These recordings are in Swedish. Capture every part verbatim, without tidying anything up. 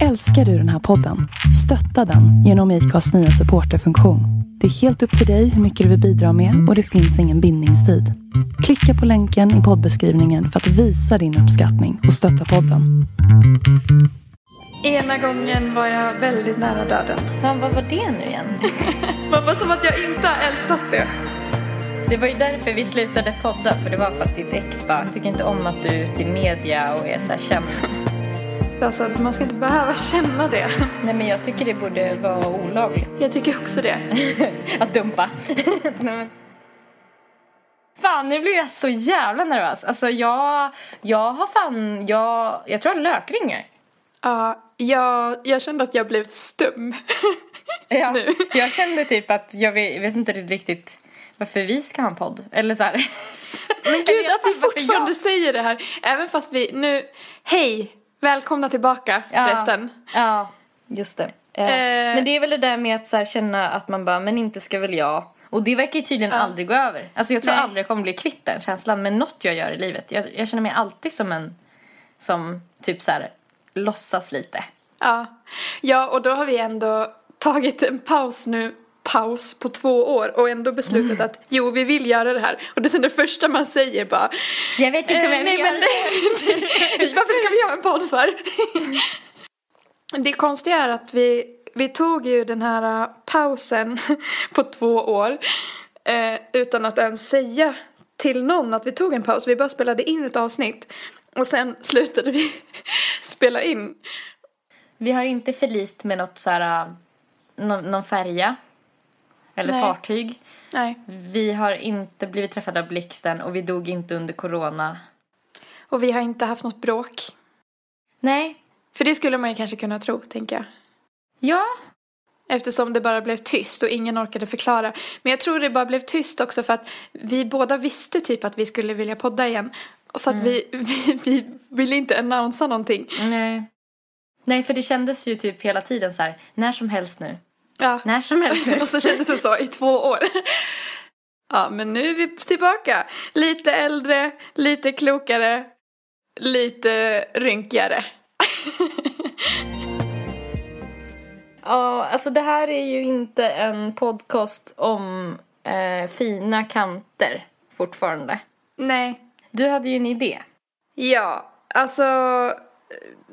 Älskar du den här podden? Stötta den genom I K As nya supporterfunktion. Det är helt upp till dig hur mycket du vill bidra med och det finns ingen bindningstid. Klicka på länken i poddbeskrivningen för att visa din uppskattning och stötta podden. Ena gången var jag väldigt nära döden. Fan, vad var det nu igen? Man var som att jag inte har ältat det. Det var ju därför vi slutade podda, för det var för att ditt ex bara, jag tycker inte om att du är ute i media och är så här känd. Alltså, man ska inte behöva känna det. Nej, men jag tycker det borde vara olagligt. Jag tycker också det. Att dumpa. Nej, men. Fan, nu blir jag så jävla nervös. Alltså jag, jag har fan, jag, jag tror jag lökringar. Ja, jag, jag kände att jag blev stum. Ja, nu. Jag kände typ att jag vet, vet inte riktigt varför vi ska ha en podd. Eller så här. Men gud, att vi fortfarande jag... säger det här. Även fast vi nu, hej, välkomna tillbaka förresten. Ja, ja, just det. Ja. Eh. Men det är väl det där med att så här känna att man bara, men inte ska väl jag. Och det verkar ju tydligen ja. aldrig gå över. Alltså jag tror Nej. aldrig jag kommer bli kvitt den känslan med något jag gör i livet. Jag, jag känner mig alltid som en, som typ så här, låtsas lite. Ja. Ja, och då har vi ändå tagit en paus nu. Paus på två år och ändå beslutat mm. att jo, vi vill göra det här. Och det är sen det första man säger bara, jag vet inte om jag vill göra det. Varför ska vi göra en podd för? Det konstiga är att vi, vi tog ju den här pausen på två år eh, utan att ens säga till någon att vi tog en paus. Vi bara spelade in ett avsnitt och sen slutade vi spela in. Vi har inte förlist med något så här, någon, någon färja. Eller Nej. fartyg. Nej. Vi har inte blivit träffade av blixten. Och vi dog inte under corona. Och vi har inte haft något bråk. Nej. För det skulle man ju kanske kunna tro, tänker jag. Ja. Eftersom det bara blev tyst och ingen orkade förklara. Men jag tror det bara blev tyst också för att vi båda visste typ att vi skulle vilja podda igen. Och så att mm. vi, vi, vi ville inte annonsa någonting. Nej. Nej, för det kändes ju typ hela tiden så här, när som helst nu. Ja. När som helst. Och så kändes det så i två år. Ja, men nu är vi tillbaka. Lite äldre, lite klokare, lite rynkigare. Ja, alltså det här är ju inte en podcast om eh, fina kanter fortfarande. Nej. Du hade ju en idé. Ja, alltså...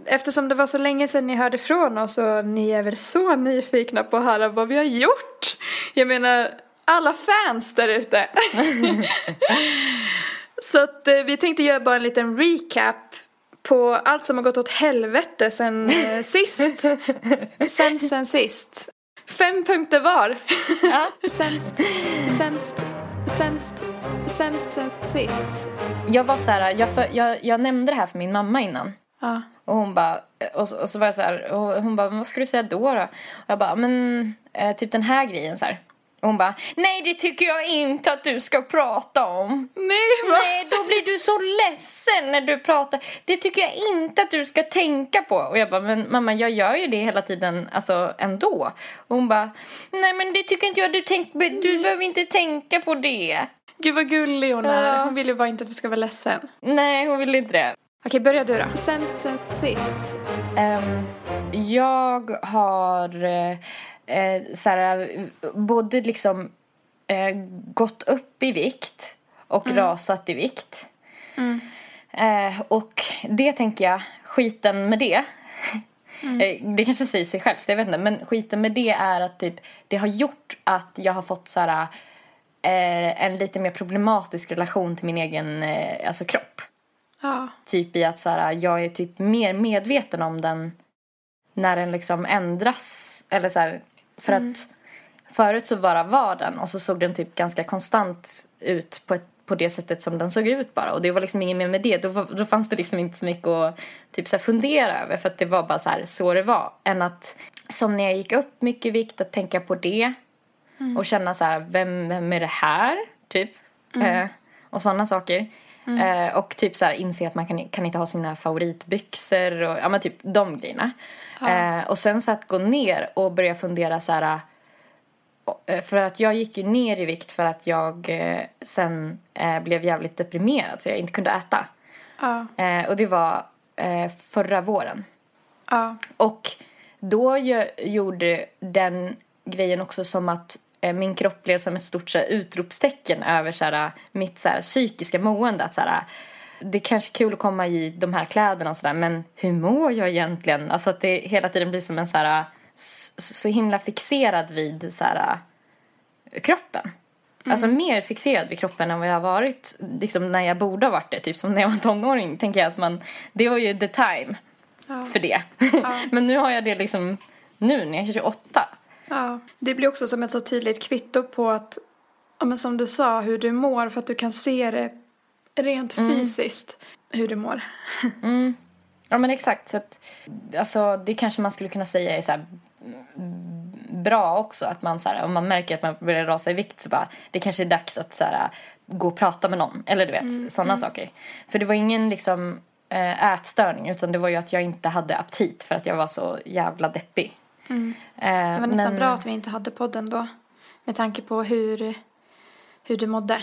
Eftersom det var så länge sedan ni hörde från oss och ni är väl så nyfikna på att höra vad vi har gjort. Jag menar, alla fans där ute. Så att eh, vi tänkte göra bara en liten recap på allt som har gått åt helvete sen eh, sist. Sen, sen sist. Fem punkter var. Ja. Sämst, sämst, sämst, sämst, sen sist. Jag var så här, jag, för, jag, jag nämnde det här för min mamma innan. Ja. Och hon bara, och så, och så var jag så här, och hon bara, vad ska du säga då då? Och jag bara, men eh, typ den här grejen så här. Och hon bara, nej, det tycker jag inte att du ska prata om. Nej, va? Nej, då blir du så ledsen när du pratar. Det tycker jag inte att du ska tänka på. Och jag bara, men mamma, jag gör ju det hela tiden, alltså ändå. Och hon bara, nej, men det tycker inte jag, du, tänk, du behöver inte tänka på det. Gud vad gullig hon är. Ja. Hon vill ju bara inte att du ska vara ledsen. Nej, hon vill inte det. Okej, börja du då. Sen, sen sist. Um, jag har eh, såhär, både liksom eh, gått upp i vikt och mm. rasat i vikt. Mm. Eh, och det tänker jag, skiten med det. Mm. Det kanske säger sig självt, jag vet inte. Men skiten med det är att typ, det har gjort att jag har fått såhär, eh, en lite mer problematisk relation till min egen eh, alltså kropp. Ja. Typ i att så här, jag är typ mer medveten om den när den liksom ändras. Eller så här, för mm. att förut så bara var den och så såg den typ ganska konstant ut på, ett, på det sättet som den såg ut bara. Och det var liksom inget mer med det. Då, då fanns det liksom inte så mycket att typ så här fundera över, för att det var bara så här, så det var. Än att som när jag gick upp mycket vikt att tänka på det. Mm. Och känna så här, vem, vem är det här? Typ. Mm. Eh, och sådana saker. Mm. Och typ så här inse att man kan, kan inte ha sina favoritbyxor och ja, men typ de grejerna. Ja. Eh, och sen så att gå ner och börja fundera så här, för att jag gick ju ner i vikt för att jag eh, sen eh, blev jävligt deprimerad så jag inte kunde äta. Ja. Eh, och det var eh, förra våren. Ja. Och då gör, gjorde den grejen också som att eh, min kropp blev som ett stort så här, utropstecken över så här, mitt så här, psykiska mående. Att, så här, det kanske är kul att komma i de här kläderna och sådär, men hur mår jag egentligen? Alltså att det hela tiden blir som en så här, så himla fixerad vid så här, kroppen. Mm. Alltså mer fixerad vid kroppen än vad jag har varit liksom när jag borde ha varit det. Typ som när jag var tonåring tänker jag att man, det var ju the time ja. för det. Ja. Men nu har jag det liksom nu när jag är tjugoåtta. Ja. Det blir också som ett så tydligt kvitto på att, ja, men som du sa, hur du mår för att du kan se det rent fysiskt mm. hur du mår. Mm. Ja men exakt. Så att, alltså, det kanske man skulle kunna säga är så här, bra också att man så här, om man märker att man börjar rasa i vikt så bara, det kanske är dags att så här, gå och prata med någon eller du vet mm, sådana mm. saker. För det var ingen liksom ätstörning utan det var ju att jag inte hade aptit för att jag var så jävla deppig. Mm. Eh, det var nästan men... bra att vi inte hade podden då med tanke på hur hur du mådde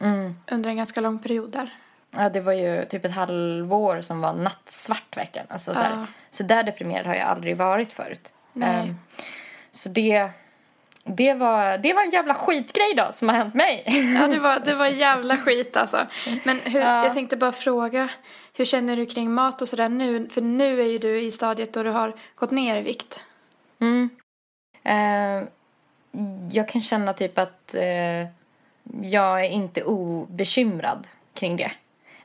mm. under en ganska lång period där. Ja, det var ju typ ett halvår som var nattsvart verkligen. Alltså, så, här, ja. så där deprimerad har jag aldrig varit förut. Nej. Eh, Så det, det, var, det var en jävla skitgrej då som har hänt mig. Ja, det var, det var jävla skit alltså. Men hur, ja. jag tänkte bara fråga, hur känner du kring mat och sådär nu? För nu är ju du i stadiet då du har gått ner i vikt. Mm. Eh, jag kan känna typ att eh, jag är inte obekymrad kring det.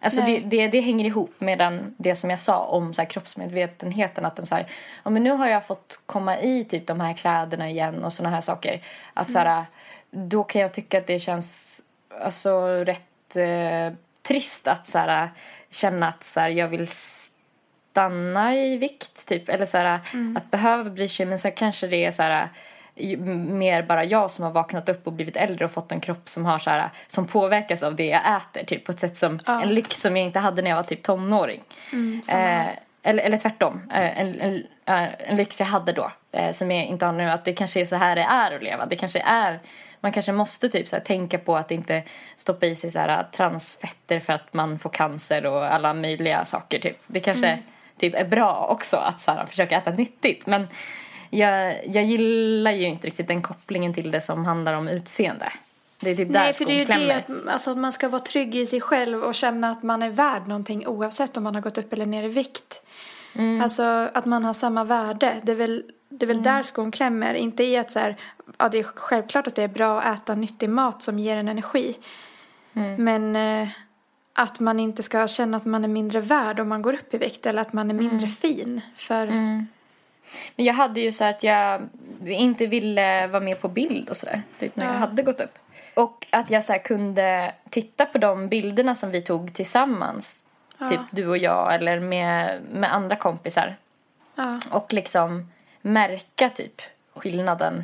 Alltså det, det, det hänger ihop med den, det som jag sa om så här kroppsmedvetenheten. Att den så här, ja, men nu har jag fått komma i typ de här kläderna igen och såna här saker. Att så här, mm. då kan jag tycka att det känns alltså, rätt eh, trist att så här, känna att så här, jag vill stanna i vikt. Typ. Eller så här, mm. att behöva bli sig. Men så här, kanske det är så här... mer bara jag som har vaknat upp och blivit äldre och fått en kropp som har så här, som påverkas av det jag äter typ på ett sätt som ja. en lyx som jag inte hade när jag var typ tonåring mm, eh, eller, eller tvärtom eh, en, en, en lyx jag hade då eh, som jag inte har nu, att det kanske är så här det är att leva, det kanske är man kanske måste typ så här, tänka på att inte stoppa i sig så här, transfetter för att man får cancer och alla möjliga saker typ, det kanske mm. typ är bra också att så här, försöka äta nyttigt, men Jag, jag gillar ju inte riktigt den kopplingen till det som handlar om utseende. Det är typ där skon klämmer. Nej, för det är ju det att, alltså, att man ska vara trygg i sig själv och känna att man är värd någonting oavsett om man har gått upp eller ner i vikt. Mm. Alltså att man har samma värde. Det är väl, det är väl mm. där skon klämmer. Inte i att så här, ja, det är självklart att det är bra att äta nyttig mat som ger en energi. Mm. Men eh, att man inte ska känna att man är mindre värd om man går upp i vikt. Eller att man är mindre mm. fin för... Mm. Men jag hade ju så här att jag inte ville vara med på bild och sådär. Typ när ja. jag hade gått upp. Och att jag så här kunde titta på de bilderna som vi tog tillsammans. Ja. Typ du och jag eller med, med andra kompisar. Ja. Och liksom märka typ skillnaden.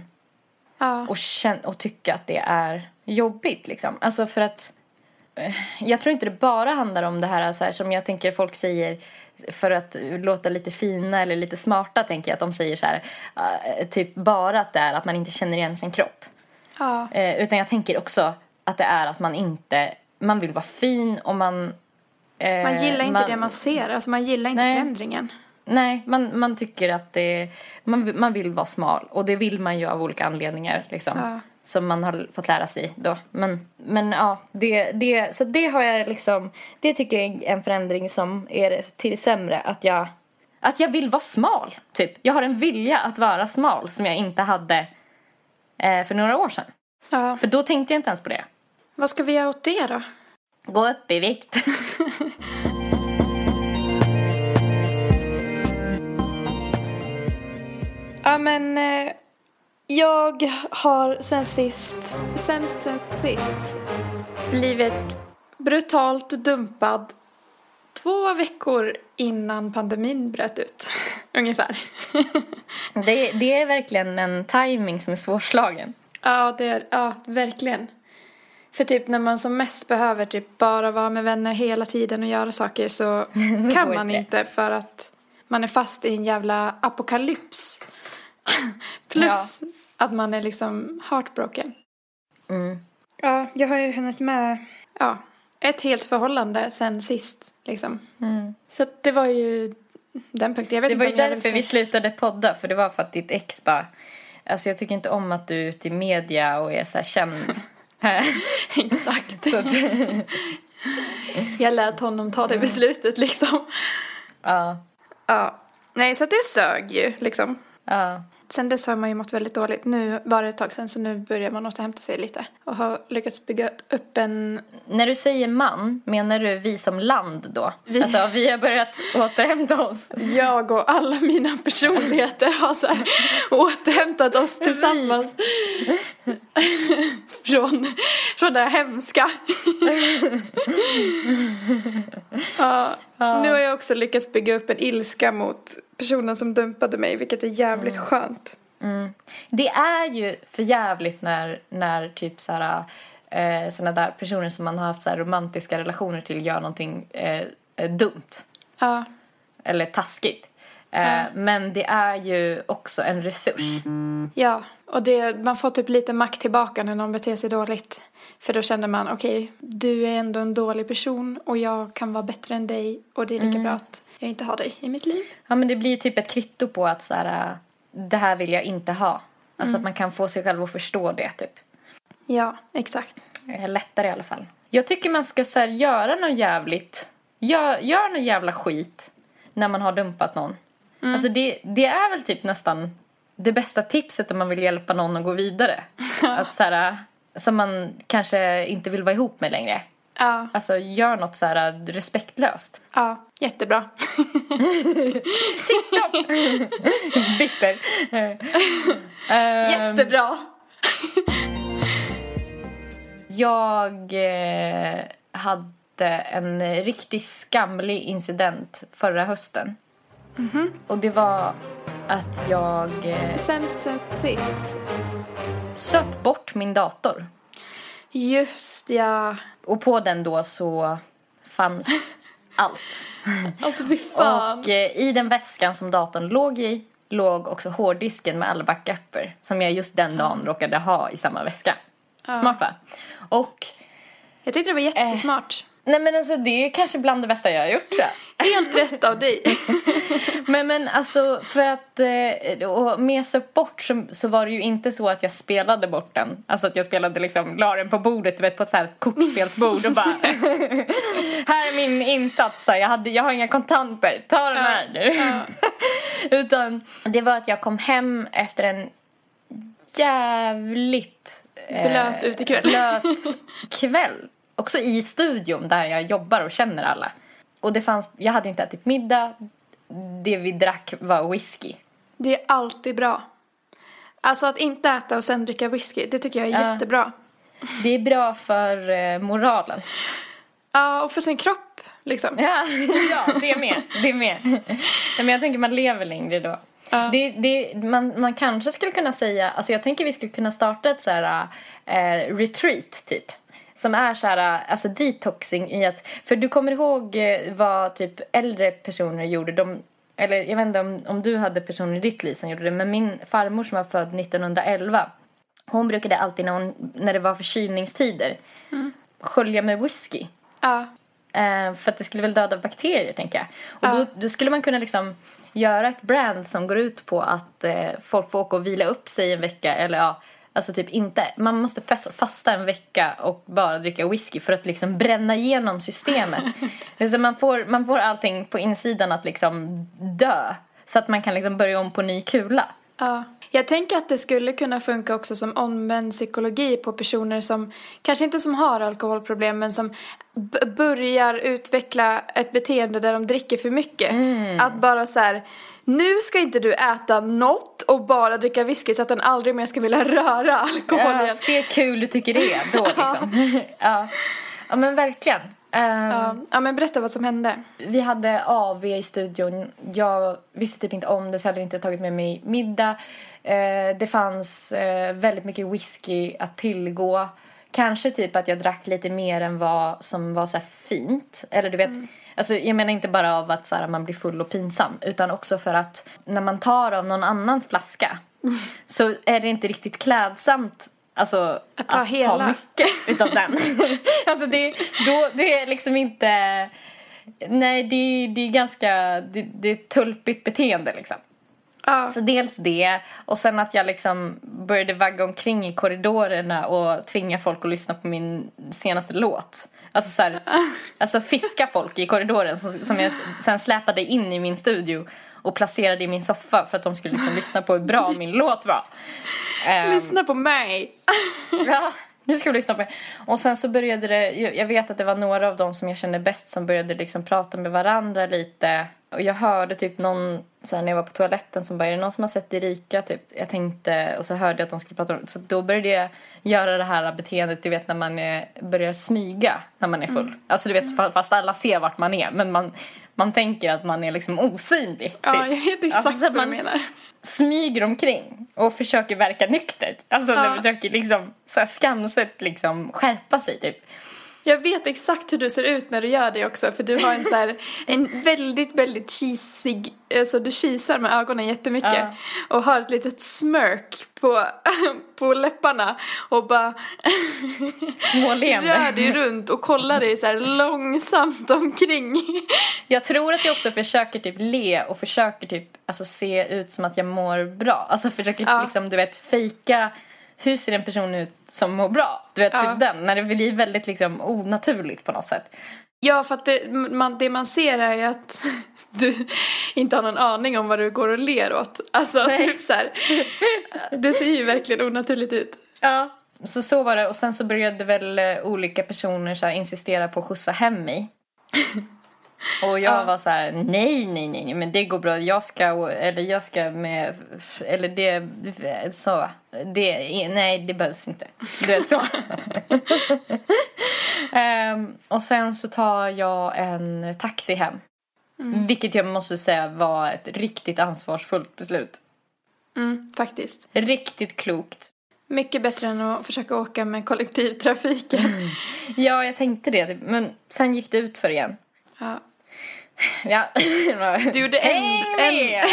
Ja. Och, känna, och tycka att det är jobbigt liksom. Alltså för att... Jag tror inte det bara handlar om det här, så här som jag tänker folk säger för att låta lite fina eller lite smarta, tänker jag att de säger så här uh, typ bara att det är att man inte känner igen sin kropp. Ja. Uh, utan jag tänker också att det är att man inte man vill vara fin och man uh, man gillar inte man, det man ser, alltså man gillar inte nej, förändringen. Nej, man man tycker att det man man vill vara smal och det vill man ju av olika anledningar liksom. Ja. Som man har fått lära sig då. Men, men ja, det, det, så det har jag liksom... Det tycker jag är en förändring som är till det sämre. Att jag, att jag vill vara smal, typ. Jag har en vilja att vara smal som jag inte hade eh, för några år sedan. Ja. För då tänkte jag inte ens på det. Vad ska vi göra åt det då? Gå upp i vikt. Ja, men... Eh... Jag har sen sist, sen, sen sist blivit brutalt dumpad två veckor innan pandemin bröt ut, ungefär. det, det är verkligen en timing som är svårslagen. Ja, det är, ja, verkligen. För typ när man som mest behöver typ bara vara med vänner hela tiden och göra saker så, så kan man inte för att man är fast i en jävla apokalyps. Plus ja. att man är liksom heartbroken. Mm. Ja, jag har ju hunnit med ja, ett helt förhållande sen sist. Liksom. Mm. Så det var ju Den punkten, jag vet det var inte ju därför vi slutade podda. För det var för att ditt ex bara... Alltså jag tycker inte om att du är ute i media och är så här känd. Exakt. Så att... jag lät honom ta det beslutet liksom. Ja. Ja. Nej, så att det sög ju liksom. Ja. Sen dess har man ju mått väldigt dåligt. Nu var det ett tag sedan så nu börjar man återhämta sig lite. Och har lyckats bygga upp en... När du säger man, menar du vi som land då? Vi, alltså, vi har börjat återhämta oss. Jag och alla mina personligheter har så här återhämtat oss tillsammans. från, från det hemska. ja, ja. Nu har jag också lyckats bygga upp en ilska mot... personen som dumpade mig, vilket är jävligt mm. skönt. Mm. Det är ju för jävligt när, när typ såhär, eh, såna där personer som man har haft såhär romantiska relationer till gör någonting eh, dumt. Ja. Eller taskigt. Eh, ja. Men det är ju också en resurs. Mm. Ja, och det, man får typ lite makt tillbaka när någon beter sig dåligt. För då känner man, okej, okay, du är ändå en dålig person och jag kan vara bättre än dig och det är lika mm. bra att jag inte har dig i mitt liv. Ja, men det blir ju typ ett kvitto på att så här, det här vill jag inte ha. Alltså mm. att man kan få sig själv att förstå det typ. Ja, exakt. Det är lättare i alla fall. Jag tycker man ska så här, göra något jävligt. Gör, gör någon jävla skit när man har dumpat någon. Mm. Alltså det, det är väl typ nästan det bästa tipset om man vill hjälpa någon att gå vidare. Att så här, som man kanske inte vill vara ihop med längre. Ja. Alltså gör något så här respektlöst. Ja, jättebra. TikTok. Bitter. Jättebra. Jag hade en riktigt skamlig incident förra hösten. Mm-hmm. Och det var att jag sämst sen sist söp bort min dator. Just ja. Och på den då så fanns allt. Alltså fy fan. Och eh, i den väskan som datorn låg i låg också hårddisken med alla backupper som jag just den dagen mm. råkade ha i samma väska. Ja. Smart va? Och jag tyckte det var jättesmart. Eh, nej men alltså det är kanske bland det bästa jag har gjort. Helt rätt av dig. men men alltså för att eh, och med så bort så, så var det ju inte så att jag spelade bort den. Alltså att jag spelade liksom la den på bordet, du vet, på ett så här kortspelsbord och bara här är min insats, jag hade jag har inga kontanter. Ta den här nu. Ja. Utan det var att jag kom hem efter en jävligt eh, blöt utekväll. Blöt kväll. Också i studion där jag jobbar och känner alla. Och det fanns, jag hade inte ätit middag. Det vi drack var whisky. Det är alltid bra. Alltså att inte äta och sen dricka whisky. Det tycker jag är uh, jättebra. Det är bra för eh, moralen. Ja, uh, och för sin kropp liksom. Ja, ja det är med. Det är med. Men jag tänker man lever längre då. Uh. Det, det, man, man kanske skulle kunna säga... Alltså jag tänker vi skulle kunna starta ett så här uh, retreat typ. Som är så här, alltså detoxing i att... För du kommer ihåg vad typ äldre personer gjorde. De, eller jag vet inte om, om du hade personer i ditt liv som gjorde det. Men min farmor som var född nittonhundraelva. Hon brukade alltid när, hon, när det var förkylningstider. Mm. Skölja med whisky. Ja. Eh, för att det skulle väl döda bakterier tänker jag. Och ja. då, då skulle man kunna liksom... Göra ett brand som går ut på att eh, folk får åka och vila upp sig en vecka. Eller ja... Alltså typ inte, man måste fasta en vecka och bara dricka whisky för att liksom bränna igenom systemet. Så man får, man får allting på insidan att liksom dö. Så att man kan liksom börja om på ny kula. Ja, jag tänker att det skulle kunna funka också som omvänd psykologi på personer som, kanske inte som har alkoholproblem men som b- börjar utveckla ett beteende där de dricker för mycket. Mm. Att bara så här... Nu ska inte du äta något och bara dricka whisky så att den aldrig mer ska vilja röra alkoholen. Ja, se kul du tycker det då liksom. ja. ja, men verkligen. Um, ja. ja, men berätta vad som hände. Vi hade A V i studion. Jag visste typ inte om det så hade jag inte tagit med mig middag. Uh, det fanns uh, väldigt mycket whisky att tillgå. Kanske typ att jag drack lite mer än vad som var så här fint. Eller du vet... Mm. Alltså jag menar inte bara av att så här, man blir full och pinsam. Utan också för att när man tar av någon annans flaska. Mm. Så är det inte riktigt klädsamt. Alltså att ta, att hela. ta mycket utav den. alltså det, då, det är liksom inte... nej, det, det är ganska, det, det är tulpigt beteende liksom. Ah. Så dels det, och sen att jag liksom började vagga omkring i korridorerna och tvinga folk att lyssna på min senaste låt. Alltså, så här, alltså fiska folk i korridoren som, som jag sen släpade in i min studio och placerade i min soffa för att de skulle liksom lyssna på hur bra min låt var. Um, lyssna på mig! Ja, nu ska vi lyssna på mig. Och sen så började det, jag vet att det var några av dem som jag kände bäst som började liksom prata med varandra lite. Och jag hörde typ någon, så här, när jag var på toaletten som bara, är det någon som har sett Erika? Typ, jag tänkte, och så hörde jag att de skulle prata om, så då började jag göra det här beteendet, du vet, när man är, börjar smyga när man är full. Mm. Alltså du vet, fast alla ser vart man är, men man, man tänker att man är liksom osynlig. Typ. Ja, jag vet exakt alltså, vad man menar. Smyger omkring och försöker verka nykter. Alltså ja. De försöker liksom, så här skamset liksom skärpa sig typ. Jag vet exakt hur du ser ut när du gör det också. För du har en så här, en väldigt, väldigt kisig... Alltså du kisar med ögonen jättemycket. Uh. Och har ett litet smörk på, på läpparna. Och bara... Småleende. Rör dig runt och kollar dig så här långsamt omkring. Jag tror att jag också försöker typ le. Och försöker typ alltså se ut som att jag mår bra. Alltså försöker uh. liksom, du vet, fejka... Hur ser en person ut som mår bra? Du vet, ja. Typ den. När det blir väldigt liksom onaturligt på något sätt. Ja, för att det man, det man ser är ju att du inte har någon aning om vad du går och ler åt. Alltså, typ så här. Det ser ju verkligen onaturligt ut. Ja, så så var det. Och sen så började väl olika personer så här insistera på att skjutsa hem mig. Och jag ja. var så här, nej, nej, nej, men det går bra. Jag ska, eller jag ska med, eller det, så, det, nej, det behövs inte. Du vet så. um, och sen så tar jag en taxi hem. Mm. Vilket jag måste säga var ett riktigt ansvarsfullt beslut. Mm, faktiskt. Riktigt klokt. Mycket bättre än att försöka åka med kollektivtrafiken. Mm. Ja, jag tänkte det. Men sen gick det ut för igen. Ja. Ja. Du gjorde en, en,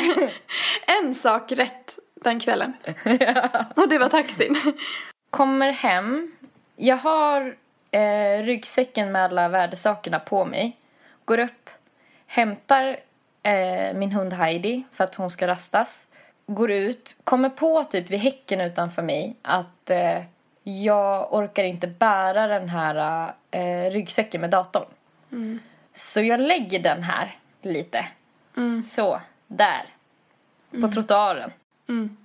en sak rätt den kvällen. Ja. Och det var taxin. Kommer hem. Jag har eh, ryggsäcken med alla värdesakerna på mig. Går upp. Hämtar eh, min hund Heidi för att hon ska rastas. Går ut. Kommer på typ vid häcken utanför mig att eh, jag orkar inte bära den här eh, ryggsäcken med datorn. Mm. Så jag lägger den här lite. Mm. Så, där. På mm. trottoaren. Mm.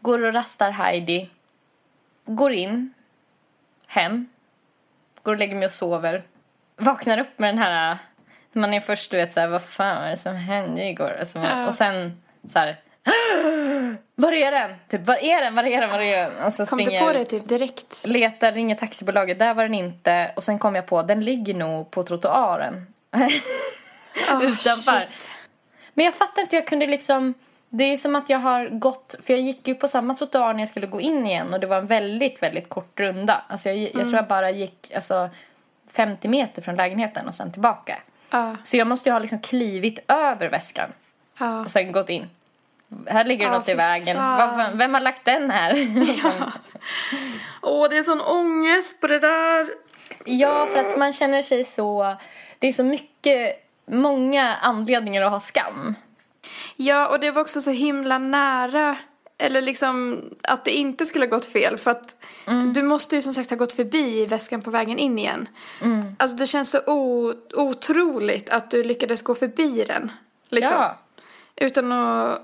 Går och rastar Heidi. Går in. Hem. Går och lägger mig och sover. Vaknar upp med den här... Man är först, du vet, så här, vad fan är det som hände igår? Alltså, ja. Och sen så här... Var är den? Typ, var är den? Var är den? Var är den? Alltså, kom du på det typ direkt? Letar, ringer taxibolaget. Där var den inte. Och sen kom jag på, den ligger nog på trottoaren. Oh, utanför. Shit. Men jag fattar inte, jag kunde liksom... Det är som att jag har gått... För jag gick ju på samma trottoar när jag skulle gå in igen. Och det var en väldigt, väldigt kort runda. Alltså jag, jag mm. tror jag bara gick alltså, femtio meter från lägenheten och sen tillbaka. Uh. Så jag måste ju ha liksom klivit över väskan. Uh. Och sen gått in. Här ligger det ah, något i vägen. Varför, vem har lagt den här? Åh, ja. Oh, det är sån ångest på det där. Ja, för att man känner sig så... Det är så mycket... Många anledningar att ha skam. Ja, och det var också så himla nära... Eller liksom att det inte skulle ha gått fel. För att mm. du måste ju som sagt ha gått förbi väskan på vägen in igen. Mm. Alltså det känns så o- otroligt att du lyckades gå förbi den. Liksom. Ja. Utan att...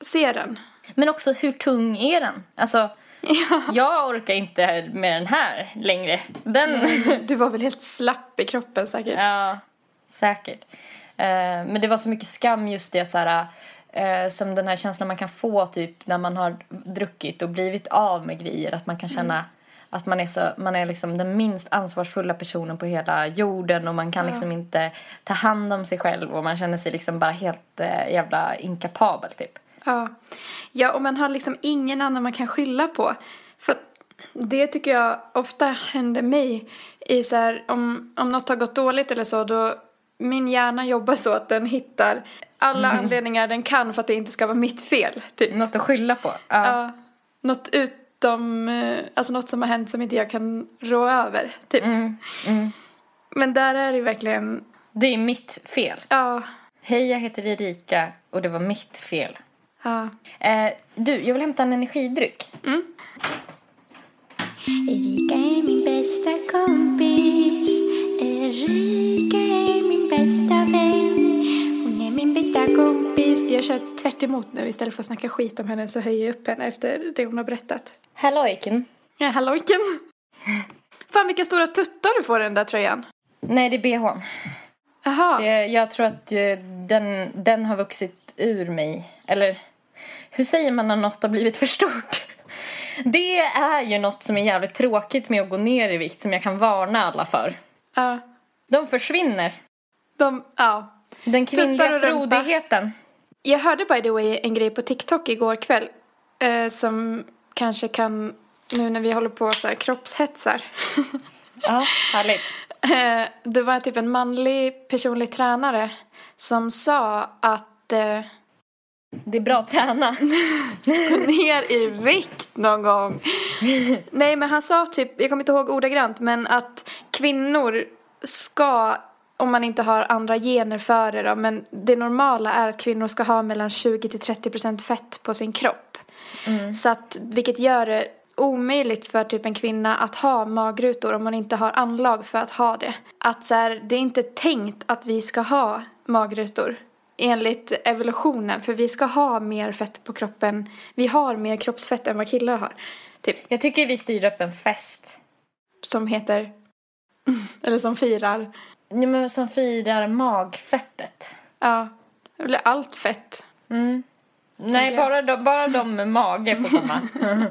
se den. Men också hur tung är den? Alltså, ja. Jag orkar inte med den här längre. Den... Mm, du var väl helt slapp i kroppen säkert. Ja, säkert. Eh, men det var så mycket skam just det att så här, eh, som den här känslan man kan få typ när man har druckit och blivit av med grejer. Att man kan känna mm. att man är, så, man är liksom den minst ansvarsfulla personen på hela jorden. Och man kan ja. liksom inte ta hand om sig själv. Och man känner sig liksom bara helt eh, jävla inkapabel typ. Ja. Ja, och man har liksom ingen annan man kan skylla på. För det tycker jag ofta händer mig. I så här, om, om något har gått dåligt eller så, då min hjärna jobbar så att den hittar alla mm. anledningar den kan för att det inte ska vara mitt fel. Typ. Något att skylla på. Ja. Ja, något utom, alltså något som har hänt som inte jag kan rå över. Typ. Mm. Mm. Men där är det verkligen Det är mitt fel. Ja. Hej, jag heter Erika och det var mitt fel. Ja. Eh, du, jag vill hämta en energidryck. Mm. Erika är min bästa kompis. Erika är min bästa vän. Hon är min bästa kompis. Jag kör tvärt emot nu. Istället för att snacka skit om henne så höjer jag upp henne efter det hon har berättat. Hallojken. Ja, hallojken. Fan, vilka stora tuttar du får den där tröjan. Nej, det är B H:n. Aha. Det, jag tror att den, den har vuxit ur mig. Eller hur säger man när något har blivit för stort? Det är ju något som är jävligt tråkigt med att gå ner i vikt som jag kan varna alla för. Ja. De försvinner. De, ja. Den kvinnliga frodigheten. Jag hörde by the way en grej på TikTok igår kväll. Eh, som kanske kan, nu när vi håller på så här kroppshetsar. Ja, härligt. Eh, det var typ en manlig personlig tränare som sa att... Eh, det är bra att träna. Gå ner i vikt någon gång. Nej, men han sa typ, jag kommer inte ihåg ordagrant, men att kvinnor ska, om man inte har andra gener för det då, men det normala är att kvinnor ska ha mellan tjugo till trettio procent fett på sin kropp. Mm. Så att, vilket gör det omöjligt för typ en kvinna att ha magrutor om man inte har anlag för att ha det. Att så här, det är inte tänkt att vi ska ha magrutor. Enligt evolutionen. För vi ska ha mer fett på kroppen. Vi har mer kroppsfett än vad killar har. Typ. Jag tycker vi styr upp en fest. Som heter... Eller som firar. Nej, men som firar magfettet. Ja. Eller allt fett. Mm. Nej, bara de, bara de med mage får komma. Men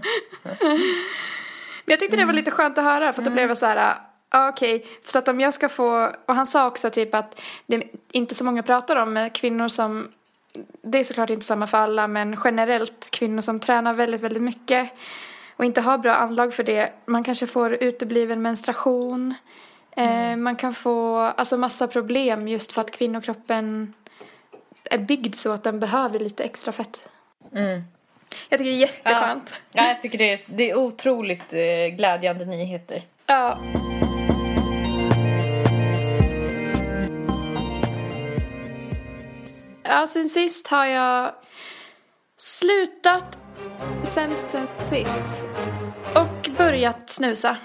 jag tyckte det var lite skönt att höra. För att det blev så här... Okej, okay. Så att om jag ska få... Och han sa också typ att det inte så många pratar om kvinnor som... Det är såklart inte samma för alla, men generellt kvinnor som tränar väldigt, väldigt mycket. Och inte har bra anlag för det. Man kanske får utebliven menstruation. Mm. Eh, man kan få alltså massa problem just för att kvinnokroppen är byggd så att den behöver lite extra fett. Mm. Jag tycker det är jätteskönt. Ja, ja, jag tycker det är, det är otroligt glädjande nyheter. Ja. Ja, sen sist har jag slutat sen, sen sist och börjat snusa.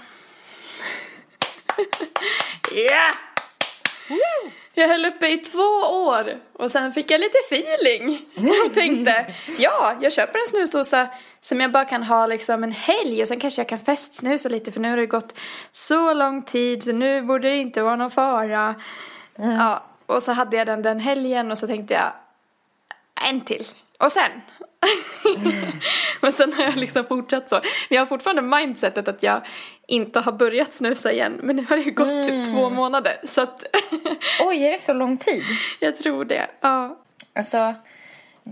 Ja! Yeah! Jag höll uppe i två år och sen fick jag lite feeling och tänkte, ja, jag köper en snusdosa som jag bara kan ha liksom en helg och sen kanske jag kan festsnusa lite för nu har det gått så lång tid så nu borde det inte vara någon fara. Mm. Ja. Och så hade jag den den helgen och så tänkte jag, en till. Och sen. Men sen har jag liksom fortsatt så. Jag har fortfarande mindsetet att jag inte har börjat snusa igen. Men nu har det ju gått mm. typ två månader. Så att oj, är det så lång tid? Jag tror det, ja. Alltså,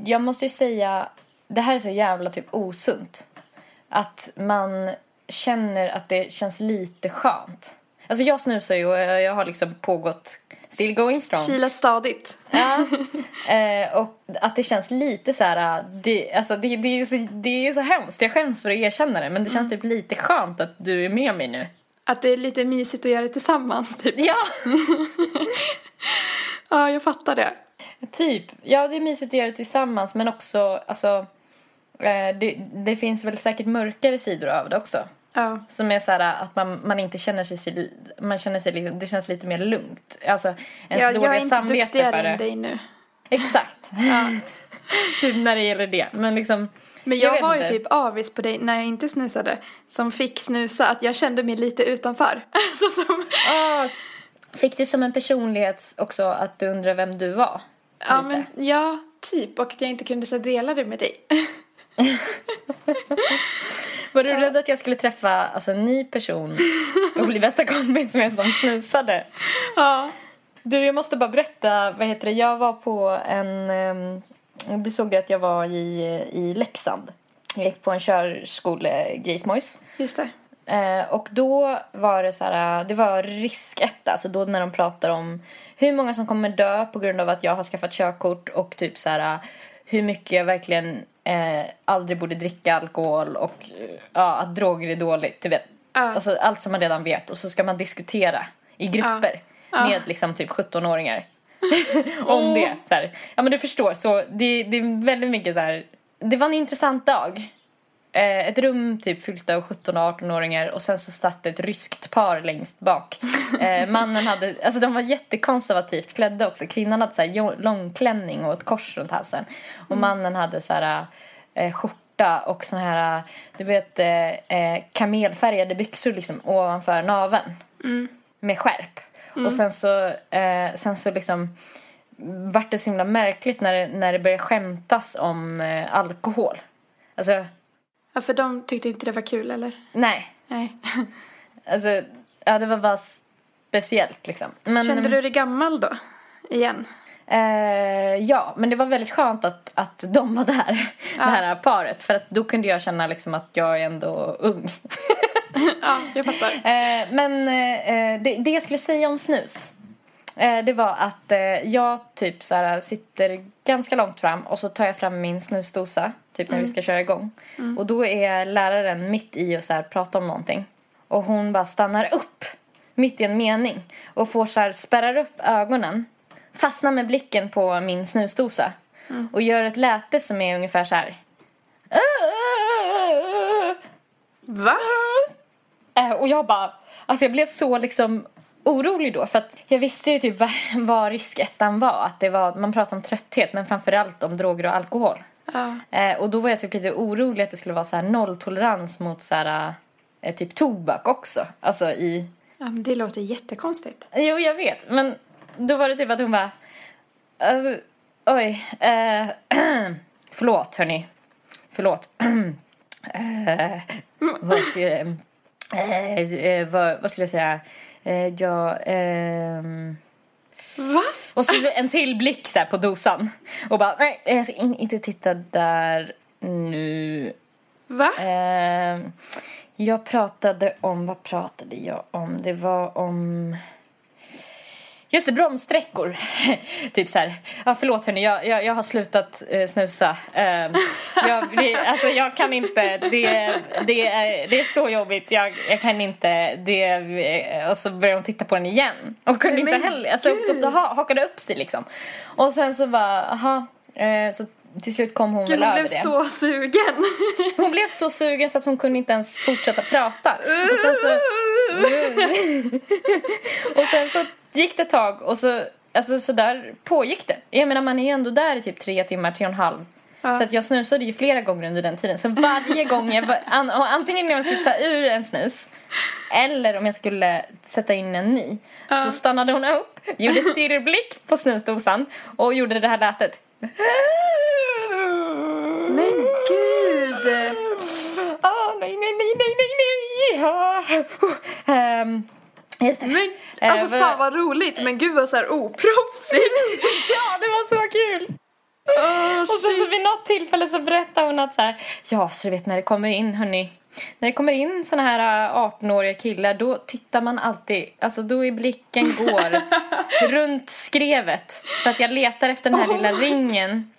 jag måste ju säga, det här är så jävla typ osunt. Att man känner att det känns lite skönt. Alltså jag snusar ju och jag har liksom pågått... Still going strong. Kila stadigt. Ja. Eh, och att det känns lite så här... Det, alltså det, det, är så, det är så hemskt. Jag skäms för att erkänna det. Men det känns mm. typ lite skönt att du är med mig nu. Att det är lite mysigt att göra det tillsammans. Typ. Ja. Ja, jag fattar det. Typ. Ja, det är mysigt att göra det tillsammans. Men också... Alltså, eh, det, det finns väl säkert mörkare sidor av det också. Ja. Som är så här att man, man inte känner sig, man känner sig liksom, det känns lite mer lugnt. Alltså ens ja, dåliga samvete för det. Jag är inte duktigare än dig nu. Exakt. Ja. Typ när det gäller det. Men liksom... Men jag, jag var ju inte. Typ avis på dig när jag inte snusade. Som fick snusa att jag kände mig lite utanför. Alltså som... oh, fick du som en personlighet också att du undrar vem du var? Ja, men, ja typ. Och att jag inte kunde så dela det med dig. Var du rädd att jag skulle träffa alltså, en ny person och bli bästa kompis med som snusade? Ja. Du, jag måste bara berätta, vad heter det? Jag var på en... Um, du såg det att jag var i, i Leksand. Jag gick på en körskolegrejsmojs. Just det. Eh, och då var det så här, det var risketta. Alltså då när de pratar om hur många som kommer dö på grund av att jag har skaffat körkort och typ så här... Hur mycket jag verkligen eh, aldrig borde dricka alkohol. Och ja, att droger är dåligt. Typ. Uh. Alltså, allt som man redan vet. Och så ska man diskutera i grupper. Uh. ja. Med liksom typ sjutton-åringar. Om oh. det så här. Ja, men du förstår, så det, det är väldigt mycket så här. Det var en intressant dag. eh, Ett rum typ fyllt av sjutton- och arton-åringar. Och sen så satt ett ryskt par längst bak. eh, Mannen hade, alltså de var jättekonservativt klädda också. Kvinnan hade så här långklänning och ett kors runt halsen. Och mm. mannen hade så här eh, skjort och såna här, du vet, eh, kamelfärgade byxor liksom ovanför naveln mm. med skärp. Mm. Och sen så eh, sen så liksom vart det så himla märkligt när det, när det började skämtas om eh, alkohol. Alltså, ja, för de tyckte inte det var kul, eller? Nej. Nej. Alltså, ja, det var bara speciellt liksom. Men, kände du dig gammal då? Igen? Uh, ja, men det var väldigt skönt att, att de var där, ja. Det här paret. För att då kunde jag känna liksom att jag är ändå ung. Ja, jag fattar. uh, Men uh, det, det jag skulle säga om snus, uh, det var att uh, jag typ såhär, sitter ganska långt fram. Och så tar jag fram min snusdosa typ när mm. vi ska köra igång mm. Och då är läraren mitt i och så här, pratar om någonting. Och hon bara stannar upp mitt i en mening och får så här, spärrar upp ögonen, fastnar med blicken på min snusdosa mm. och gör ett läte som är ungefär så här. Va? Och jag bara, alltså jag blev så liksom orolig då, för att jag visste ju typ var, var riskettan var, att det var, man pratar om trötthet men framförallt om droger och alkohol. Ja. Och då var jag typ lite orolig att det skulle vara så här nolltolerans mot så här typ tobak också, alltså i. Ja, men det låter jättekonstigt. Jo, jag vet, men då var det typ att hon bara, alltså, oj, eh, förlåt hörni, förlåt, eh, vad, skulle, eh, vad, vad skulle jag säga, eh, jag, eh, va? Och så en till blick så här på dosan och bara, nej, jag ska in, inte titta där nu. Va? Eh, jag pratade om, vad pratade jag om, det var om... Just det, bromssträckor. Typ så här. Ja, förlåt hörni, jag, jag, jag har slutat eh, snusa. Eh, jag, det, alltså, jag kan inte. Det, det, är, det är så jobbigt. Jag, jag kan inte. Det, och så började hon titta på den igen. Och kunde men inte heller. Alltså, upp, upp, ha, hakade upp sig liksom. Och sen så bara, aha. Eh, så till slut kom hon Gud, väl över det. Hon blev så sugen. Hon blev så sugen så att hon kunde inte ens fortsätta prata. Och sen så... och sen så gick det ett tag och så, alltså, så där pågick det. Jag menar, man är ju ändå där i typ tre timmar, tre och en halv. Ja. Så att jag snusade ju flera gånger under den tiden. Så varje gång jag var, an, antingen när jag skulle ta ur en snus eller om jag skulle sätta in en ny, ja. Så stannade hon upp, gjorde stirrblick på snusdosan och gjorde det här lätet. Men gud. Oh, nej, nej, nej, nej, nej, nej. Ja. Oh, um. Just det. Men, alltså uh, fan vad roligt. Men gud vad så här oproffsigt. Ja, det var så kul. Oh, och sen så vid något tillfälle så berättade hon att så här, ja, så du vet när det kommer in hörni, när det kommer in såna här arton-åriga killar, då tittar man alltid, alltså då i blicken går runt skrevet, för att jag letar efter den här oh. lilla ringen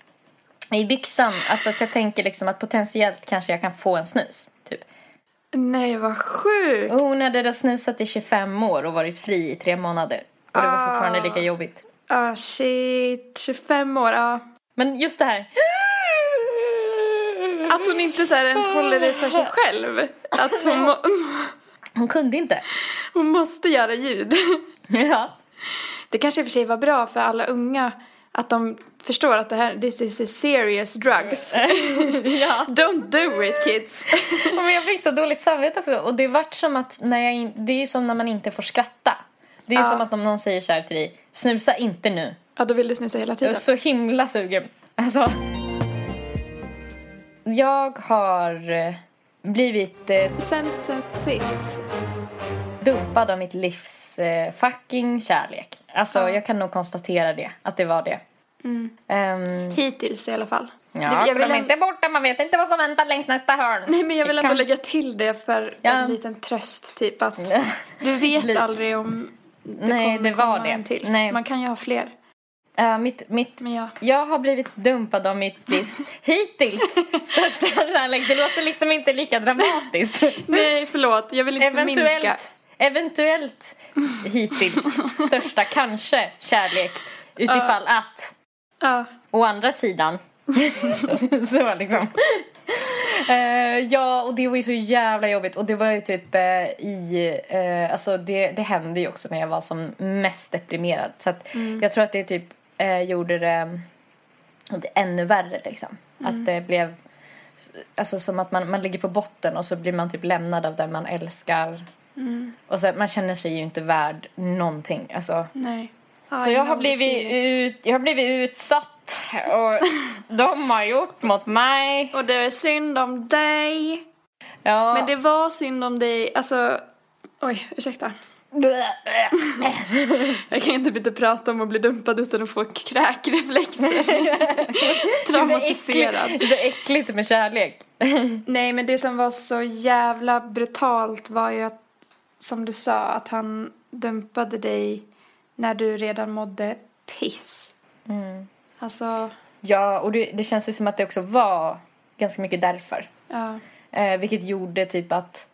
i byxan, alltså att jag tänker liksom att potentiellt kanske jag kan få en snus typ. Nej, vad sjukt. Och hon hade då snusat i tjugofem år och varit fri i tre månader. Och det var ah. fortfarande lika jobbigt. Ah, shit. tjugofem år, ja. Ah. Men just det här. Att hon inte så här ens håller det för sig själv. Att hon... Må... Hon kunde inte. Hon måste göra ljud. Ja. Det kanske i och för sig var bra för alla unga. Att de förstår att det här, this is serious drugs. Ja. Don't do it, kids. Men jag fick så dåligt samvete också. Och det är vart som att när jag in, det är som när man inte får skratta. Det är ja. Som att om någon säger så här till dig, snusa inte nu. Ja, då vill du snusa hela tiden. Jag är så himla sugen. Alltså. Jag har blivit eh, sen sist dumpad av mitt livs eh, fucking kärlek. Alltså ja. Jag kan nog konstatera det. Att det var det. Mm. Um, Hittills i alla fall. Ja, jag vill äm- inte borta. Man vet inte vad som väntar längst nästa hörn. Nej, men jag vill ändå kan... lägga till det för ja. En liten tröst. Typ att du vet aldrig om det Nej, kommer det var komma det. En till. Nej. Man kan ju ha fler. Uh, mitt, mitt, ja. Jag har blivit dumpad av mitt livs hittills största kärlek. Det låter liksom inte lika dramatiskt. Nej, förlåt. Jag vill inte eventuellt, förminska. eventuellt hittills största kanske kärlek utifall uh. att uh. å andra sidan så liksom uh, ja, och det var ju så jävla jobbigt. Och det var ju typ uh, i uh, alltså det, det hände ju också när jag var som mest deprimerad. Så att mm. jag tror att det typ uh, gjorde det, det ännu värre liksom. Mm. Att det blev alltså som att man, man ligger på botten och så blir man typ lämnad av den man älskar. Mm. Och så man känner sig ju inte värd någonting alltså. Nej. Aj, så jag har blivit ut, jag har blivit utsatt och de har gjort mot mig och det är synd om dig. Ja. Men det var synd om dig alltså oj, ursäkta. Jag kan inte byta prata om att bli dumpad utan att få kräkreflexer. Traumatiserad. Det är så äckligt med kärlek. Nej, men det som var så jävla brutalt var ju att, som du sa, att han dumpade dig när du redan mådde piss. Mm. Alltså... Ja, och det, det känns ju som att det också var ganska mycket därför. Ja. Eh, vilket gjorde typ att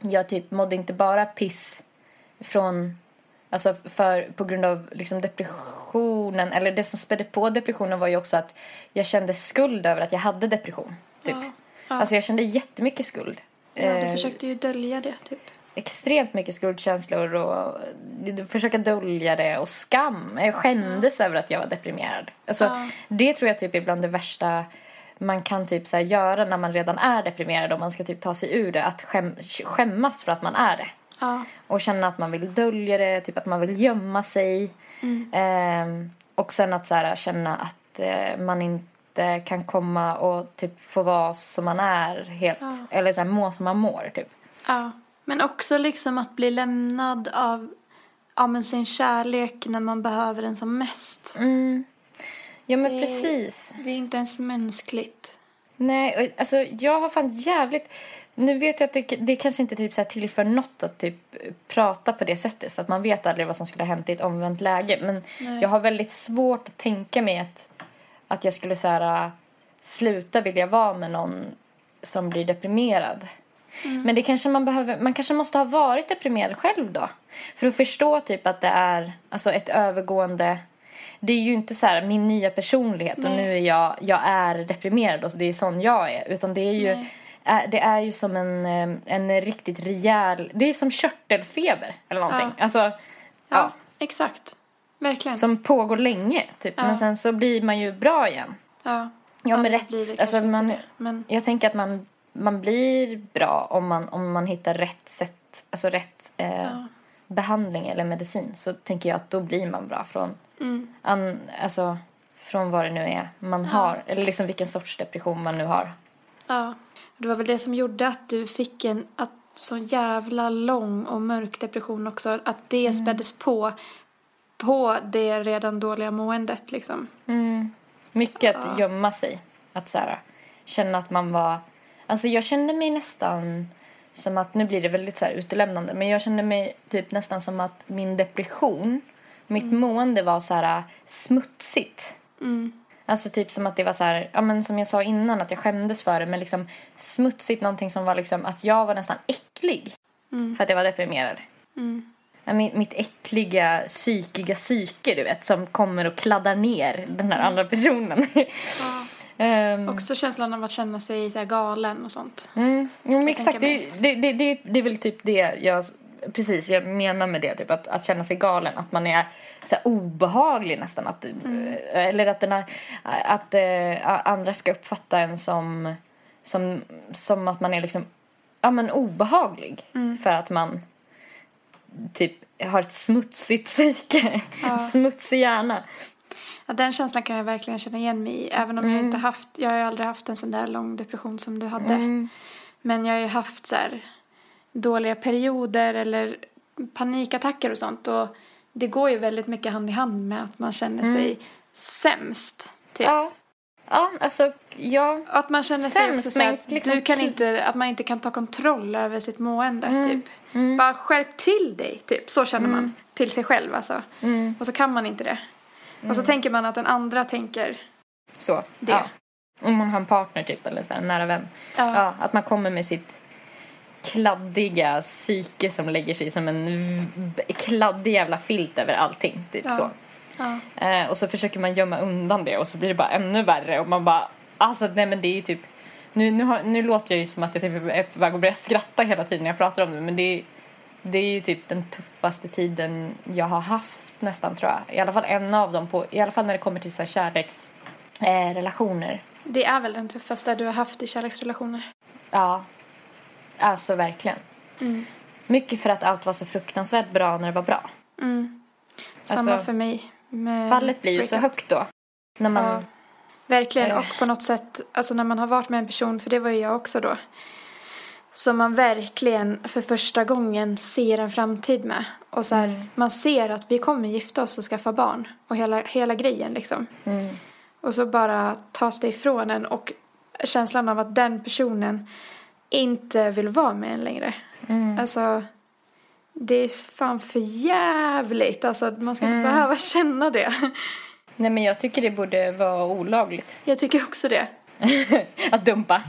jag typ mådde inte bara piss från, alltså för, på grund av liksom depressionen. Eller det som spädde på depressionen var ju också att jag kände skuld över att jag hade depression. Typ. Ja, ja. Alltså jag kände jättemycket skuld. Ja, du försökte ju dölja det typ. Extremt mycket skuldkänslor och försöka dölja det och skam. Jag skämdes ja. över att jag var deprimerad. Alltså ja. det tror jag typ är bland det värsta man kan typ så här göra när man redan är deprimerad och man ska typ ta sig ur det, att skäm, skämmas för att man är det. Ja. Och känna att man vill dölja det, typ att man vill gömma sig. Mm. Ehm, och sen att så här, känna att eh, man inte kan komma och typ få vara som man är helt, ja. eller så här, må som man mår typ. Ja. Men också liksom att bli lämnad av, ja, men sin kärlek när man behöver den som mest. Mm. Ja, men det, precis. Det är inte ens mänskligt. Nej, och, alltså jag har fan jävligt... Nu vet jag att det, det kanske inte typ så här tillför något att typ prata på det sättet. För att man vet aldrig vad som skulle ha hänt i ett omvänt läge. Men nej. Jag har väldigt svårt att tänka mig att, att jag skulle så här, sluta vilja vara med någon som blir deprimerad. Mm. Men det kanske man behöver, man kanske måste ha varit deprimerad själv då. För att förstå typ att det är alltså ett övergående... Det är ju inte så här min nya personlighet och nej. nu är jag, jag är deprimerad och det är sån jag är. Utan det är ju, är, det är ju som en, en riktigt rejäl... Det är som körtelfeber eller någonting. Ja, alltså, ja, ja. exakt. Verkligen. Som pågår länge typ. Ja. Men sen så blir man ju bra igen. Ja, ja men rätt. Det alltså, man, det, men... Jag tänker att man, man blir bra om man, om man hittar rätt sätt, alltså rätt eh, ja. behandling eller medicin. Så tänker jag att då blir man bra från... Mm. An, alltså från vad det nu är man ja. har, eller liksom vilken sorts depression man nu har. Ja, det var väl det som gjorde att du fick en att, så jävla lång och mörk depression också, att det mm. späddes på på det redan dåliga måendet liksom. Mm. Mycket att ja. gömma sig, att så här, känna att man var, alltså jag kände mig nästan som att, nu blir det väldigt så här utelämnande, men jag kände mig typ nästan som att min depression, mitt mm. mående var så här smutsigt. Mm. Alltså typ som att det var så här, ja men som jag sa innan att jag skämdes för det, men liksom smutsigt, någonting som var liksom att jag var nästan äcklig mm. för att jag var deprimerad. Mm. Mitt, mitt äckliga psykiga psyke, du vet, som kommer och kladdar ner den här mm. andra personen. Ja. Um, också känslan av att känna sig så här galen och sånt. Mm. Jo, men exakt, det, det, det, det, det är väl typ det jag... Precis, jag menar med det typ att, att känna sig galen, att man är så här obehaglig nästan, att mm. eller att den här, att äh, andra ska uppfatta en som som som att man är liksom, ja men obehaglig mm. för att man typ har ett smutsigt psyke, ja. smutsig hjärna. Ja, den känslan kan jag verkligen känna igen mig i, även om mm. jag inte haft, jag har aldrig haft en sån där lång depression som du hade. Mm. Men jag har ju haft så här dåliga perioder eller panikattacker och sånt, och det går ju väldigt mycket hand i hand med att man känner mm. sig sämst typ. Ja. Ja, alltså ja, att man känner sämst, sig också så att liksom, du kan inte, att man inte kan ta kontroll över sitt mående mm. typ. Mm. Bara skärp till dig typ, så känner mm. man till sig själv alltså. Mm. Och så kan man inte det. Mm. Och så tänker man att den andra tänker så. Det. Ja. Om man har en partner typ eller så här, en nära vän. Ja. Ja, att man kommer med sitt kladdiga psyke som lägger sig som en kladdig jävla filt över allting. Typ ja. Så. Ja. Eh, och så försöker man gömma undan det och så blir det bara ännu värre. Och man bara, alltså nej men det är typ, nu, nu, har, nu låter jag ju som att jag typ är på väg att börja skratta hela tiden när jag pratar om det. Men det, det är ju typ den tuffaste tiden jag har haft nästan, tror jag. I alla fall en av dem på, i alla fall när det kommer till så här kärleksrelationer. Eh, det är väl den tuffaste du har haft i kärleksrelationer? Ja, alltså verkligen. Mm. Mycket för att allt var så fruktansvärt bra när det var bra. Mm. Samma alltså, för mig. Med fallet blir ju så högt då. När man, ja, verkligen. Äh. Och på något sätt, alltså när man har varit med en person, för det var ju jag också då, som man verkligen för första gången ser en framtid med. Och så här, mm. man ser att vi kommer gifta oss och skaffa barn. Och hela, hela grejen liksom. Mm. Och så bara tas det ifrån en. Och känslan av att den personen inte vill vara med en längre. Mm. Alltså, det är fan för jävligt. Alltså, man ska inte mm. behöva känna det. Nej, men jag tycker det borde vara olagligt. Jag tycker också det. Att dumpa.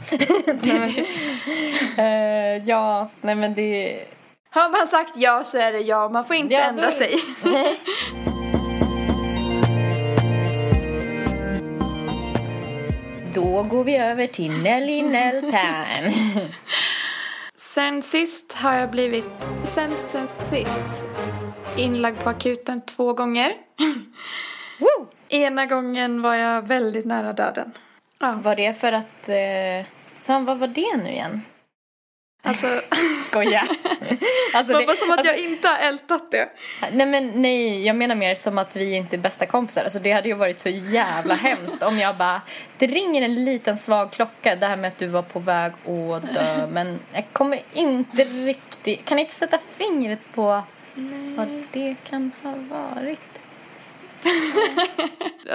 Nej, men, uh, ja, nej men det... Har man sagt ja så är det ja. Man får inte ja, ändra då... sig. Då går vi över till Nelly Nell-time. Sen sist har jag blivit sen, sen sist inlagd på akuten två gånger. Woo! Ena gången var jag väldigt nära döden. Ja. Var det för att... Eh, fan, vad var det nu igen? Alltså... Skoja. Alltså, det var som att alltså, jag inte har ältat det. Nej, men nej. Jag menar mer som att vi inte är bästa kompisar. Alltså, det hade ju varit så jävla hemskt om jag bara... Det ringer en liten svag klocka. Det här med att du var på väg att dö. Men jag kommer inte riktigt... Kan jag inte sätta fingret på nej. Vad det kan ha varit?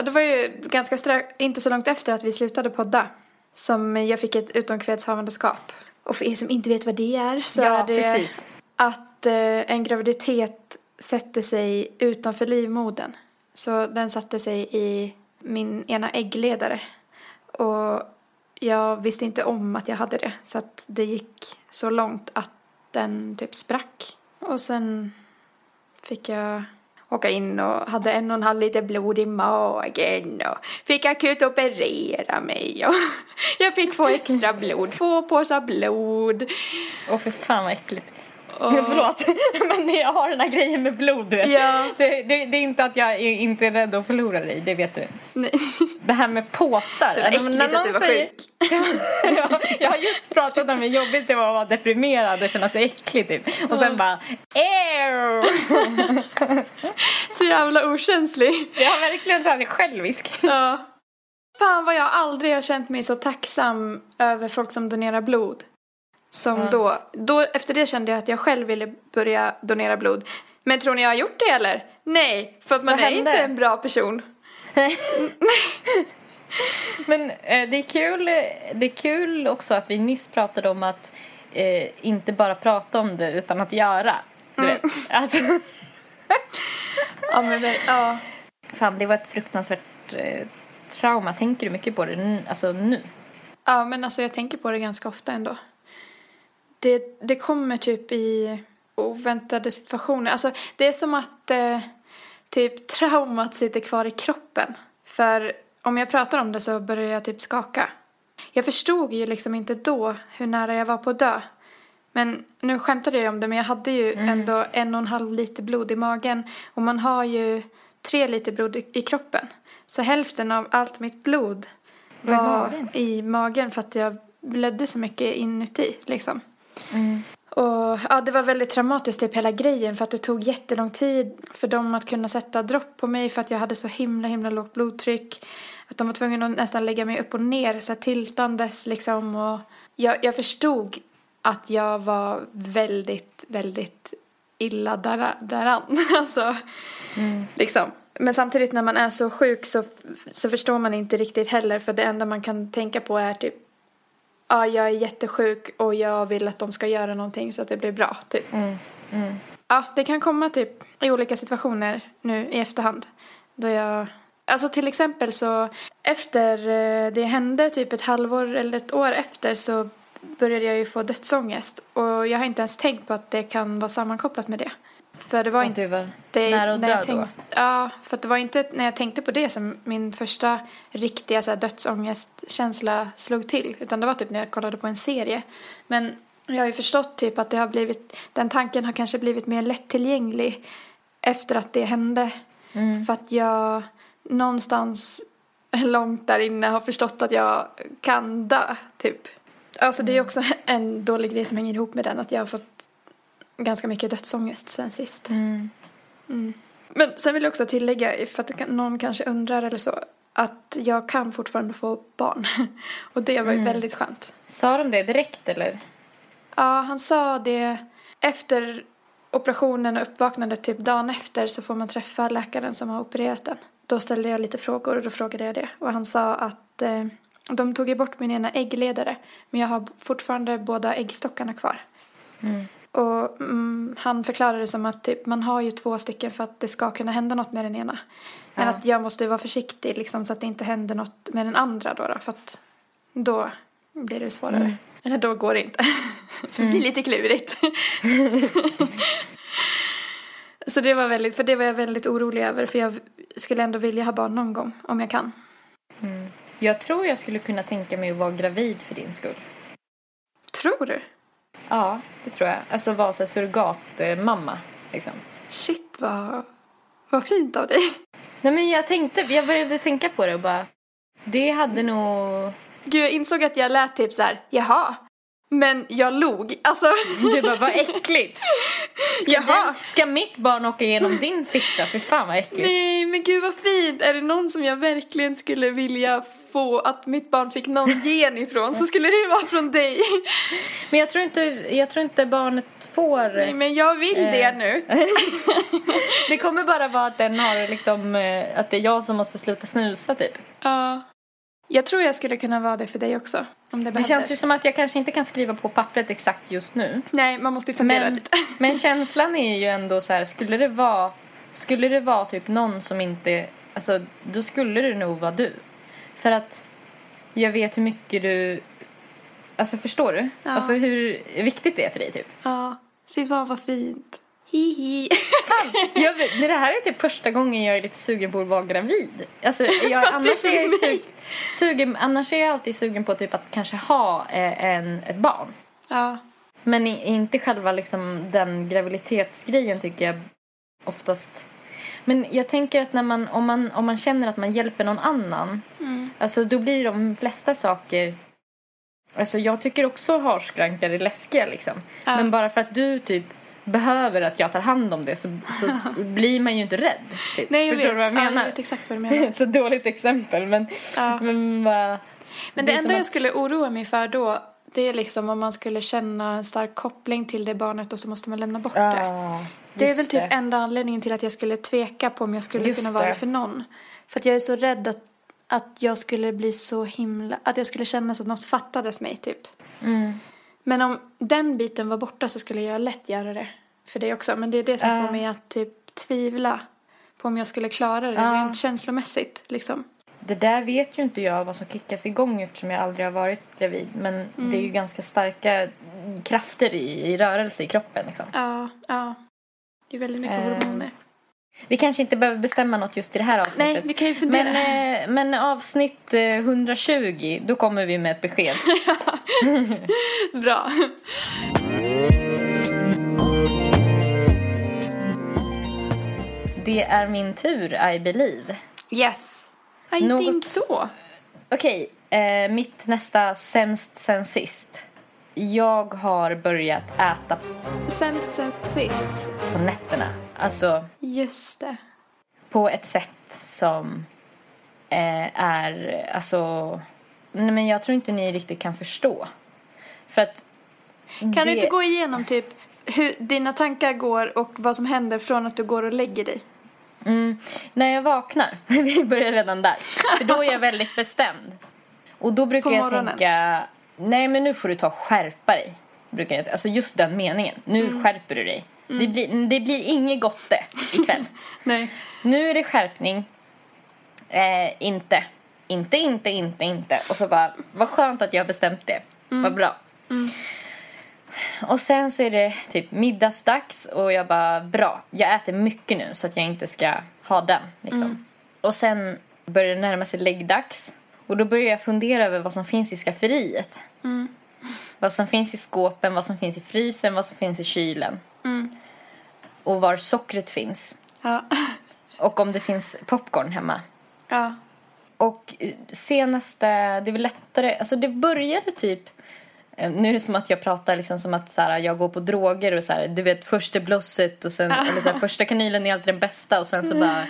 Det var ju ganska strax, inte så långt efter att vi slutade podda, som jag fick ett utomkvedshavandeskap. Och för er som inte vet vad det är, så ja, är det precis. Att eh, en graviditet sätter sig utanför livmodern. Så den satte sig i min ena äggledare. Och jag visste inte om att jag hade det. Så att det gick så långt att den typ sprack. Och sen fick jag... åka in och hade en och en halv liter blod i magen. Och fick akut operera mig. Och jag fick få extra blod. Två påsar blod. Åh, för fan vad äckligt. Och... Men förlåt, men jag har den här grejen med blod. Du vet. Ja. Det, det, det är inte att jag är inte är rädd att förlora dig, det vet du. Nej. Det här med påsar. Så äckligt när någon att du var säger... sjuk. jag, jag har just pratat om hur jobbigt det var att vara deprimerad och känna sig äcklig. Typ. Och sen bara... Ew! Så jävla okänslig. Jag har verkligen tagit självisk. Ja. Fan vad jag aldrig har känt mig så tacksam över folk som donerar blod. Som mm. då, då, efter det kände jag att jag själv ville börja donera blod. Men tror ni jag har gjort det eller? Nej, för att man Vad är hände? Inte en bra person. Men eh, det är kul, det är kul också att vi nyss pratade om att eh, inte bara prata om det utan att göra. Du mm. vet. Att... ja, men, ja. Fan, det var ett fruktansvärt eh, trauma. Tänker du mycket på det n- alltså, nu? Ja, men alltså, jag tänker på det ganska ofta ändå. Det, det kommer typ i oväntade situationer. Alltså, det är som att eh, typ traumat sitter kvar i kroppen. För om jag pratar om det så börjar jag typ skaka. Jag förstod ju liksom inte då hur nära jag var på att dö. Men nu skämtade jag om det, men jag hade ju mm. ändå en och en halv liter blod i magen. Och man har ju tre liter blod i, i kroppen. Så hälften av allt mitt blod var, var i, magen? i magen för att jag blödde så mycket inuti liksom. Mm. Och ja, det var väldigt traumatiskt typ hela grejen, för att det tog jättelång tid för dem att kunna sätta dropp på mig för att jag hade så himla himla lågt blodtryck att de var tvungna att nästan lägga mig upp och ner så här, tiltandes liksom. Och jag, jag förstod att jag var väldigt väldigt illa där, däran alltså, mm. liksom. Men samtidigt när man är så sjuk så, så förstår man inte riktigt heller, för det enda man kan tänka på är typ ja, jag är jättesjuk och jag vill att de ska göra någonting så att det blir bra, typ. Mm, mm. Ja, det kan komma typ i olika situationer nu i efterhand. Då jag... Alltså till exempel så efter det hände typ ett halvår eller ett år efter så började jag ju få dödsångest. Och jag har inte ens tänkt på att det kan vara sammankopplat med det. För det var inte var det, nära att när dö jag tänkt, då? Ja, för det var inte när jag tänkte på det som min första riktiga så här, dödsångestkänsla slog till. Utan det var typ när jag kollade på en serie. Men jag har ju förstått typ att det har blivit, den tanken har kanske blivit mer lättillgänglig efter att det hände. Mm. För att jag någonstans långt där inne har förstått att jag kan dö, typ. Alltså det är också en dålig grej som hänger ihop med den. Att jag har fått ganska mycket dödsångest sen sist. Mm. Mm. Men sen vill jag också tillägga, för att någon kanske undrar eller så, att jag kan fortfarande få barn. Och det var ju mm. väldigt skönt. Sa de det direkt eller? Ja, han sa det efter operationen och uppvaknandet, typ dagen efter så får man träffa läkaren som har opererat den. Då ställde jag lite frågor och då frågade jag det. Och han sa att eh, de tog bort min ena äggledare. Men jag har fortfarande båda äggstockarna kvar. Mm. Och mm, han förklarade som att typ, man har ju två stycken för att det ska kunna hända något med den ena. Men ja. Att jag måste vara försiktig liksom, så att det inte händer något med den andra. Då, då, för att då blir det svårare. Mm. Eller då går det inte. Det blir lite klurigt. Så det var väldigt, för det var jag väldigt orolig över. För jag skulle ändå vilja ha barn någon gång, om jag kan. Mm. Jag tror jag skulle kunna tänka mig att vara gravid för din skull. Tror du? Ja, det tror jag. Alltså vara så surrogatmamma, liksom. Shit, vad, vad fint av dig. Nej, men jag tänkte, jag började tänka på det och bara, det hade nog... Gud, jag insåg att jag lät typ så här, jaha. Men jag log. Alltså. Du bara, vad äckligt. Ska, den, ska mitt barn åka igenom din fitta? För fan vad äckligt. Nej, men gud vad fint. Är det någon som jag verkligen skulle vilja få att mitt barn fick någon gen ifrån så skulle det vara från dig. Men jag tror inte, jag tror inte barnet får... Nej, men jag vill eh, det nu. Det kommer bara vara att den har liksom, att det är jag som måste sluta snusa typ. Ja. Uh. Jag tror jag skulle kunna vara det för dig också. Om det, det känns ju som att jag kanske inte kan skriva på pappret exakt just nu. Nej, man måste ju fundera men, lite. Men känslan är ju ändå så här, skulle det vara skulle det vara typ någon som inte, alltså då skulle det nog vara du. För att jag vet hur mycket du, alltså förstår du? Ja. Alltså hur viktigt det är för dig typ. Ja, fy fan vad fint. Hihi. Jag vet, det här är typ första gången jag är lite sugen på att vara gravid. Alltså, jag, annars, är jag sug, sugen, annars är jag alltid sugen på typ att kanske ha en, ett barn. Ja. Men inte själva liksom, den graviditetsgrejen tycker jag oftast. Men jag tänker att när man, om, man, om man känner att man hjälper någon annan. Mm. Alltså, då blir de flesta saker... Alltså, jag tycker också hårskrankan är läskiga. Liksom. Ja. Men bara för att du typ... behöver att jag tar hand om det så, så blir man ju inte rädd. Typ. Nej, jag Förstår vet. Du vad jag menar? Ja, jag vet exakt vad du menar. Så dåligt exempel. Men, ja. men, bara, men det, det enda jag att... skulle oroa mig för då, det är liksom om man skulle känna en stark koppling till det barnet och så måste man lämna bort ja, det. Det är väl typ det. Enda anledningen till att jag skulle tveka på om jag skulle just kunna vara det för någon. För att jag är så rädd att, att jag skulle bli så himla... Att jag skulle känna så att något fattades mig typ. Mm. Men om den biten var borta så skulle jag lätt göra det för det också. Men det är det som uh. får mig att typ tvivla på om jag skulle klara det. Uh. Rent känslomässigt liksom. Det där vet ju inte jag vad som kickas igång eftersom jag aldrig har varit gravid. Men mm. det är ju ganska starka krafter i, i rörelse i kroppen liksom. Ja, uh, uh. det är väldigt mycket uh. hormoner. Vi kanske inte behöver bestämma något just i det här avsnittet. Nej, vi kan ju fundera. Men, eh, men avsnitt hundratjugo, då kommer vi med ett besked. Bra. Det är min tur, I believe. Yes. I något... think so. Okej, okay, eh, mitt nästa sämst sen sist. Jag har börjat äta sämst sen sist på nätterna. Alltså, just det. På ett sätt som eh, är... Alltså, nej, men jag tror inte ni riktigt kan förstå. För att... Kan det... du inte gå igenom typ hur dina tankar går och vad som händer från att du går och lägger dig? Mm, när jag vaknar. Vi börjar redan där. För då är jag väldigt bestämd. Och då brukar jag tänka... Nej, men nu får du ta skärpa dig. Brukar jag, alltså just den meningen. Nu mm. skärper du dig. Mm. Det blir, det blir inget gotte ikväll. Nej. Nu är det skärpning. Eh, inte. Inte, inte, inte, inte. Och så bara, vad skönt att jag har bestämt det. Mm. Vad bra. Mm. Och sen så är det typ middagsdags. Och jag bara, bra. Jag äter mycket nu så att jag inte ska ha den. Liksom. Mm. Och sen börjar det närma sig läggdags. Och då börjar jag fundera över vad som finns i skafferiet. Mm. Vad som finns i skåpen, vad som finns i frysen, vad som finns i kylen. Mm. Och var sockret finns. Ja. Och om det finns popcorn hemma. Ja. Och senaste, det var lättare, alltså det började typ... Nu är det som att jag pratar liksom som att så här, jag går på droger och så här, du vet första blåset och sen eller så här, första kanylen är alltid den bästa och sen så bara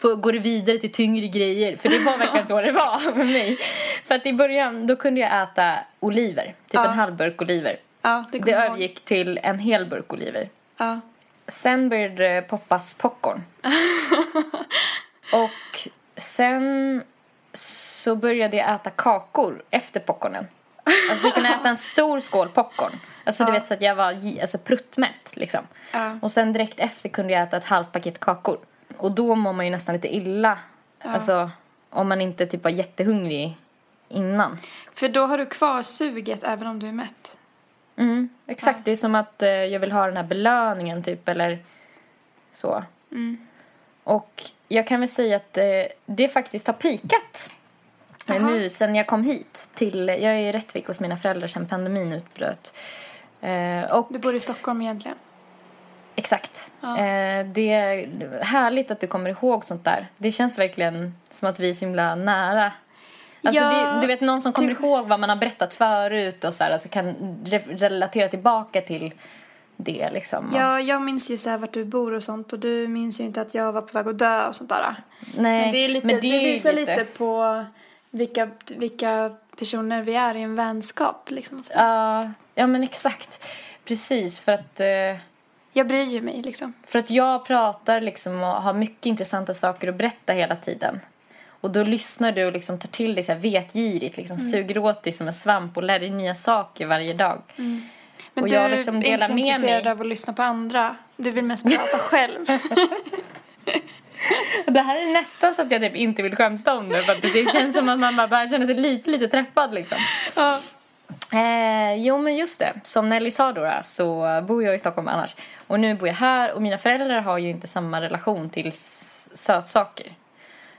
för, går det vidare till tyngre grejer, för det var verkligen så det var med mig. För att i början då kunde jag äta oliver, typ ja. en halv burk oliver. Ja, det det övergick till en hel burk oliver. Ja. Sen började det poppas popcorn. Och sen så började jag äta kakor efter popcornen. Alltså jag kunde äta en stor skål popcorn. Alltså ja. du vet så att jag var alltså, pruttmätt liksom. Ja. Och sen direkt efter kunde jag äta ett halvt paket kakor. Och då mår man ju nästan lite illa. Ja. Alltså om man inte typ var jättehungrig innan. För då har du kvar suget även om du är mätt. Mm, exakt. Ja. Det är som att eh, jag vill ha den här belöningen typ eller så. Mm. Och jag kan väl säga att eh, det faktiskt har pikat. Men nu, sen jag kom hit till... Jag är i Rättvik hos mina föräldrar sedan pandemin utbröt. Eh, och, du bor i Stockholm egentligen? Exakt. Ja. Eh, det är härligt att du kommer ihåg sånt där. Det känns verkligen som att vi är så himla nära. Alltså, ja, det, du vet, någon som kommer du... ihåg vad man har berättat förut och så här, alltså kan re- relatera tillbaka till det. Liksom. Ja, jag minns ju så här vart du bor och sånt. Och du minns ju inte att jag var på väg att dö och sånt där. Nej, men det är lite, men det är det visar lite, lite på... Vilka, vilka personer vi är i en vänskap. Liksom. Uh, ja, men exakt. Precis, för att... Uh, jag bryr ju mig, liksom. För att jag pratar liksom, och har mycket intressanta saker att berätta hela tiden. Och då lyssnar du och liksom, tar till dig så här vetgirigt. Liksom, mm. Suger åt dig som en svamp och lär dig nya saker varje dag. Mm. Men och du jag, liksom, delar är inte så med intresserad mig. Av att lyssna på andra. Du vill mest prata själv. Det här är nästan så att jag typ inte vill skämta om det. För att det känns som att man bara känner sig lite, lite träffad liksom. Ja. Eh, jo men just det. Som Nelly sa då så bor jag i Stockholm annars. Och nu bor jag här. Och mina föräldrar har ju inte samma relation till s- sötsaker.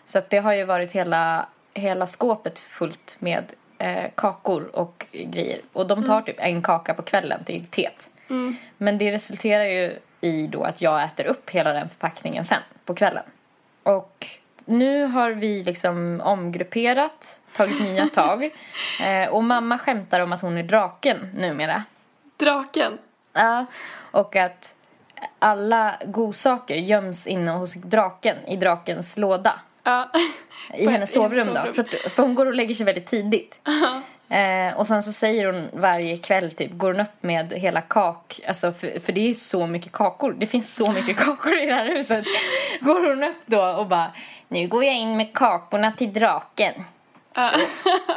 Så att det har ju varit hela, hela skåpet fullt med eh, kakor och grejer. Och de tar mm. typ en kaka på kvällen till teet. Mm. Men det resulterar ju i då att jag äter upp hela den förpackningen sen på kvällen. Och nu har vi liksom omgrupperat, tagit nya tag. Eh, och mamma skämtar om att hon är draken numera. Draken? Ja, och att alla godsaker göms inne hos draken, i drakens låda. Ja. I hennes sovrum då, för, att, för hon går och lägger sig väldigt tidigt. Ja. Eh, och sen så säger hon varje kväll typ, går hon upp med hela kak alltså för, för det är så mycket kakor. Det finns så mycket kakor i det här huset. Går hon upp då och bara, nu går jag in med kakorna till draken. uh.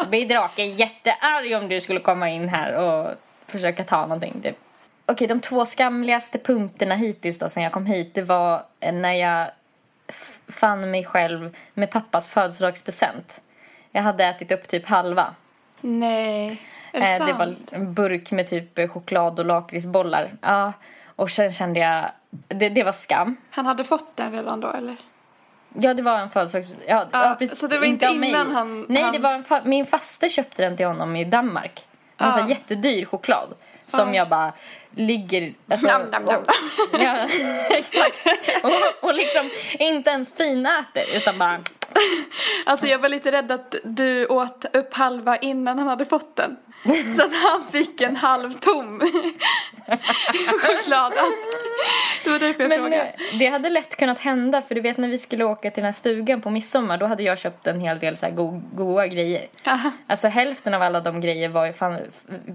Så blir draken jättearg om du skulle komma in här och försöka ta någonting typ. Okej, de två skamligaste punkterna hittills då sen jag kom hit, det var när jag f- fann mig själv med pappas födelsedagspresent. Jag hade ätit upp typ halva. Nej, är det, eh, sant? Det var en burk med typ choklad och lakritsbollar. Ja, och sen kände jag det, det var skam. Han hade fått den redan då eller? Ja, det var en födelsedags ja, ah, ja, precis. Så det var inte, inte innan han Nej, han... det var en fa... min faster köpte den till honom i Danmark. En ah. sån jättedyr choklad som ah. jag bara ligger alltså, nam, nam, nam. Och, ja, exakt. Och, och liksom inte ens finäter utan bara. Alltså jag var lite rädd att du åt upp halva innan han hade fått den. Så att han fick en halv tom chokladask. Det var därför jag Men, frågade. Det hade lätt kunnat hända. För du vet när vi skulle åka till den här stugan på midsommar. Då hade jag köpt en hel del så här go- goa grejer. Aha. Alltså hälften av alla de grejer var, fan,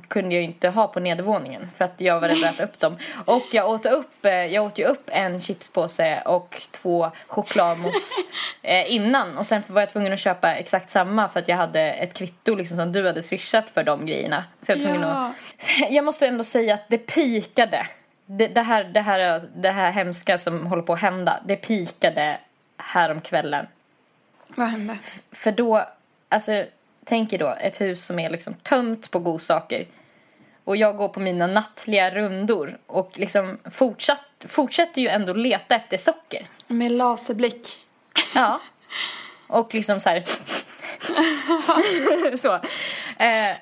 kunde jag inte ha på nedervåningen. För att jag var rädd att äta upp dem. Och jag åt, upp, jag åt ju upp en chipspåse och två chokladmos innan. Och sen var jag tvungen att köpa exakt samma. För att jag hade ett kvitto liksom, som du hade swishat för de grejerna. Så jag var tvungen ja. att... Jag måste ändå säga att det pikade. Det, det, här, det, här, det här hemska som håller på att hända. Det pikade här om kvällen. Vad hände? För då, alltså tänk er då ett hus som är liksom tömt på godsaker. Och jag går på mina nattliga rundor och liksom fortsatt, fortsätter ju ändå leta efter socker. Med laserblick. Ja. Och liksom så här. så. Eh,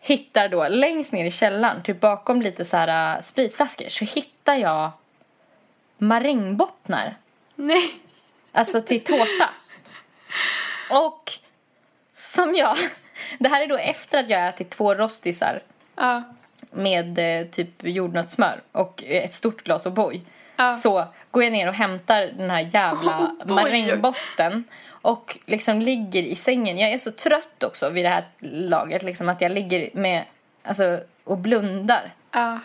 hittar då längst ner i källaren, typ bakom lite så här spritflaskor, så hittar jag marängbottnar. Nej. Alltså till tårta. Och som jag... Det här är då efter att jag ätit två rostisar. Ja. Med eh, typ jordnötssmör och ett stort glas O'boy. Ja. Så går jag ner och hämtar den här jävla oh, marängbotten. Och liksom ligger i sängen. Jag är så trött också vid det här laget. Liksom att jag ligger med, alltså, och blundar. Ja.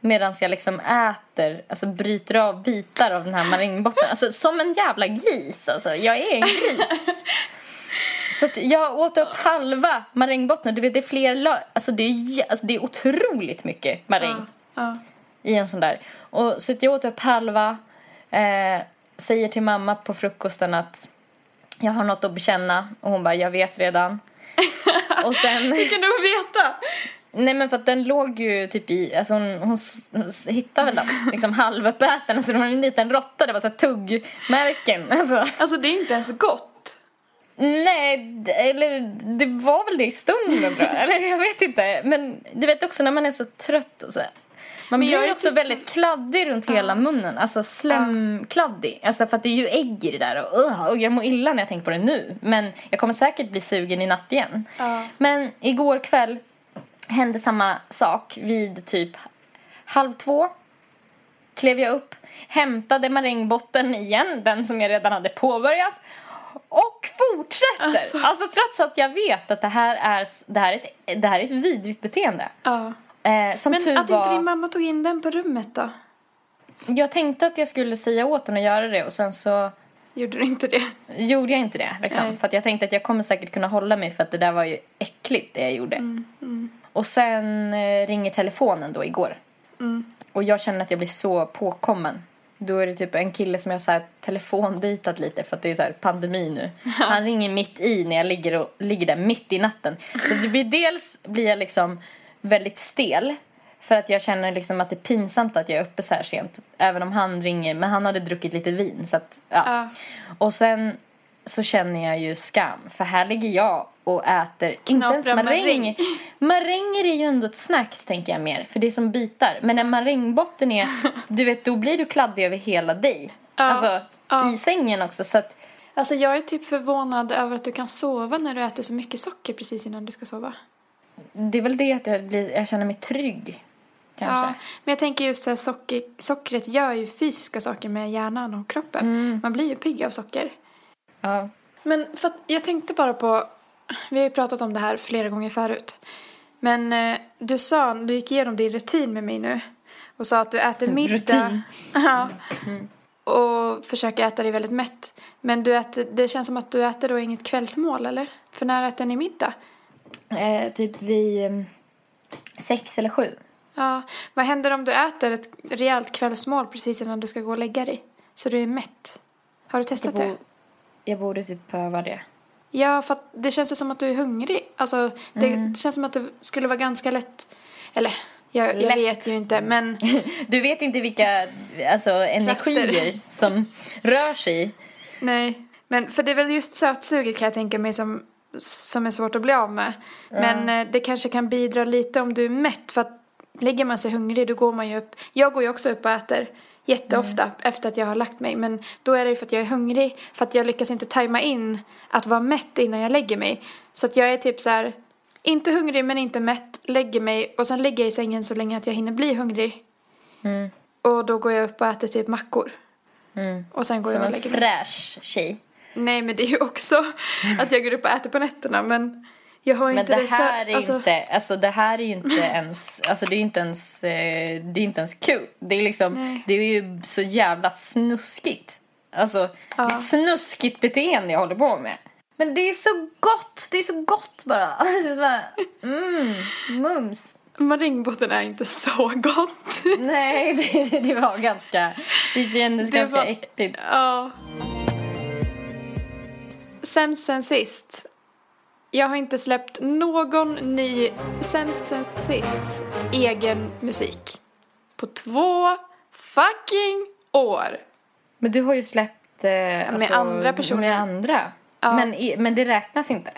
Medan jag liksom äter, alltså bryter av bitar av den här marängbotten. Alltså som en jävla gris. Alltså. Jag är en gris. Så att jag åt upp halva marängbottnar. Du vet, det är fler la- alltså, det är, alltså det är otroligt mycket maräng. Ja, ja. I en sån där. Och, så att jag åt upp halva. Eh, säger till mamma på frukosten att jag har något att bekänna. Och hon bara, jag vet redan. Och sen... Hur kan du veta? Nej, men för att den låg ju typ i... Alltså hon, hon, hon hittade väl den, liksom halvuppäten. Alltså det var en liten råtta. Det var så här tuggmärken. Alltså, alltså det är inte ens gott. Nej, eller det var väl det i stunden bra. Eller jag vet inte. Men du vet också när man är så trött och så här. Man men blir ju också typ... väldigt kladdig runt ja. Hela munnen. Alltså slemkladdig. Alltså för att det är ju ägg i det där. Och, och jag mår illa när jag tänker på det nu. Men jag kommer säkert bli sugen i natt igen. Ja. Men igår kväll hände samma sak. Vid typ halv två klev jag upp. Hämtade marängbotten igen. Den som jag redan hade påbörjat. Och fortsätter. Alltså. alltså trots att jag vet att det här är, det här är, ett, det här är ett vidrigt beteende. Ja. Eh, som Men tur att var... inte din mamma tog in den på rummet då? Jag tänkte att jag skulle säga åt henne att göra det. Och sen så... Gjorde du inte det? Gjorde jag inte det. Liksom. För att jag tänkte att jag kommer säkert kunna hålla mig. För att det där var ju äckligt det jag gjorde. Mm, mm. Och sen eh, ringer telefonen då igår. Mm. Och jag känner att jag blir så påkommen. Då är det typ en kille som jag har telefonditat lite. För att det är så här pandemi nu. Ja. Han ringer mitt i när jag ligger, och, ligger där mitt i natten. Så det blir, dels blir jag liksom väldigt stel. För att jag känner liksom att det är pinsamt att jag är uppe så här sent. Även om han ringer. Men han hade druckit lite vin. Så att, ja. Ja. Och sen så känner jag ju skam. För här ligger jag och äter. Knapra inte ens maräng. Maränger är ju ändå ett snacks tänker jag mer. För det är som bitar. Men när marängbotten är. Du vet då blir du kladdig över hela dig. Ja, alltså ja. I sängen också. Så att, alltså jag är typ förvånad över att du kan sova. När du äter så mycket socker precis innan du ska sova. Det är väl det att jag, blir, jag känner mig trygg. Kanske. Ja, men jag tänker just att socker, sockret gör ju fysiska saker med hjärnan och kroppen. Mm. Man blir ju pigg av socker. Ja. Men för att jag tänkte bara på. Vi har ju pratat om det här flera gånger förut. Men eh, du sa, du gick igenom din rutin med mig nu. Och sa att du äter middag. Ja, mm. Och försöker äta dig väldigt mätt. Men du äter, det känns som att du äter då inget kvällsmål, eller? För när äter ni middag? Eh, typ vid eh, sex eller sju. Ja, vad händer om du äter ett rejält kvällsmål precis innan du ska gå och lägga dig? Så du är mätt. Har du testat jag det? Borde, jag borde typ pröva det. Ja, för att det känns som att du är hungrig. Alltså, det mm. känns som att det skulle vara ganska lätt. Eller, jag, lätt. jag vet ju inte, men... Du vet inte vilka alltså, energier som rör sig. Nej, men för det är väl just sötsuget kan jag tänka mig som, som är svårt att bli av med. Mm. Men det kanske kan bidra lite om du är mätt. För att lägger man sig hungrig, då går man ju upp. Jag går ju också upp och äter. Jätteofta mm. efter att jag har lagt mig. Men då är det för att jag är hungrig. För att jag lyckas inte tajma in att vara mätt innan jag lägger mig. Så att jag är typ så här. Inte hungrig men inte mätt. Lägger mig. Och sen ligger jag i sängen så länge att jag hinner bli hungrig. Mm. Och då går jag upp och äter typ mackor. Mm. Och sen går som jag och lägger mig. Som en fräsch tjej. Nej, men det är ju också att jag går upp och äter på nätterna. Men jag har men inte det, det här så, är alltså... inte alltså det här är ju inte ens alltså det är inte ens det är inte ens kul. Det är liksom Nej. Det är ju så jävla snuskigt. Alltså ja. Ett snuskigt beteende jag håller på med. Men det är så gott, det är så gott bara. Alltså bara mm, mums. Marängbotten är inte så gott. Nej, det, det var ganska det kändes det ganska var, äckligt. Ja. Sen sen sist Jag har inte släppt någon ny sen, sen sist egen musik på två fucking år. Men du har ju släppt eh, med, alltså, andra personer. Med andra. Ja. Men, men det räknas inte.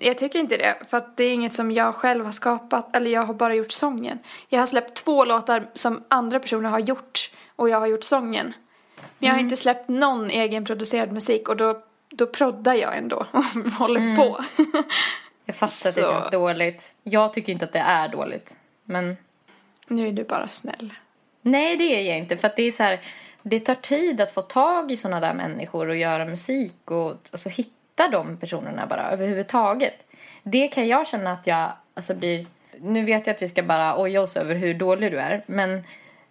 Jag tycker inte det, för att det är inget som jag själv har skapat. Eller jag har bara gjort sången. Jag har släppt två låtar som andra personer har gjort, och jag har gjort sången. Men jag har mm. inte släppt någon egenproducerad musik. Och då, då proddar jag ändå och håller mm. på. Jag fattar att det känns dåligt. Jag tycker inte att det är dåligt, men nu är du bara snäll. Nej, det är jag inte, för att det är så här, det tar tid att få tag i såna där människor och göra musik och alltså hitta de personerna bara överhuvudtaget. Det kan jag känna att jag alltså blir, nu vet jag att vi ska bara oja oss över hur dålig du är, men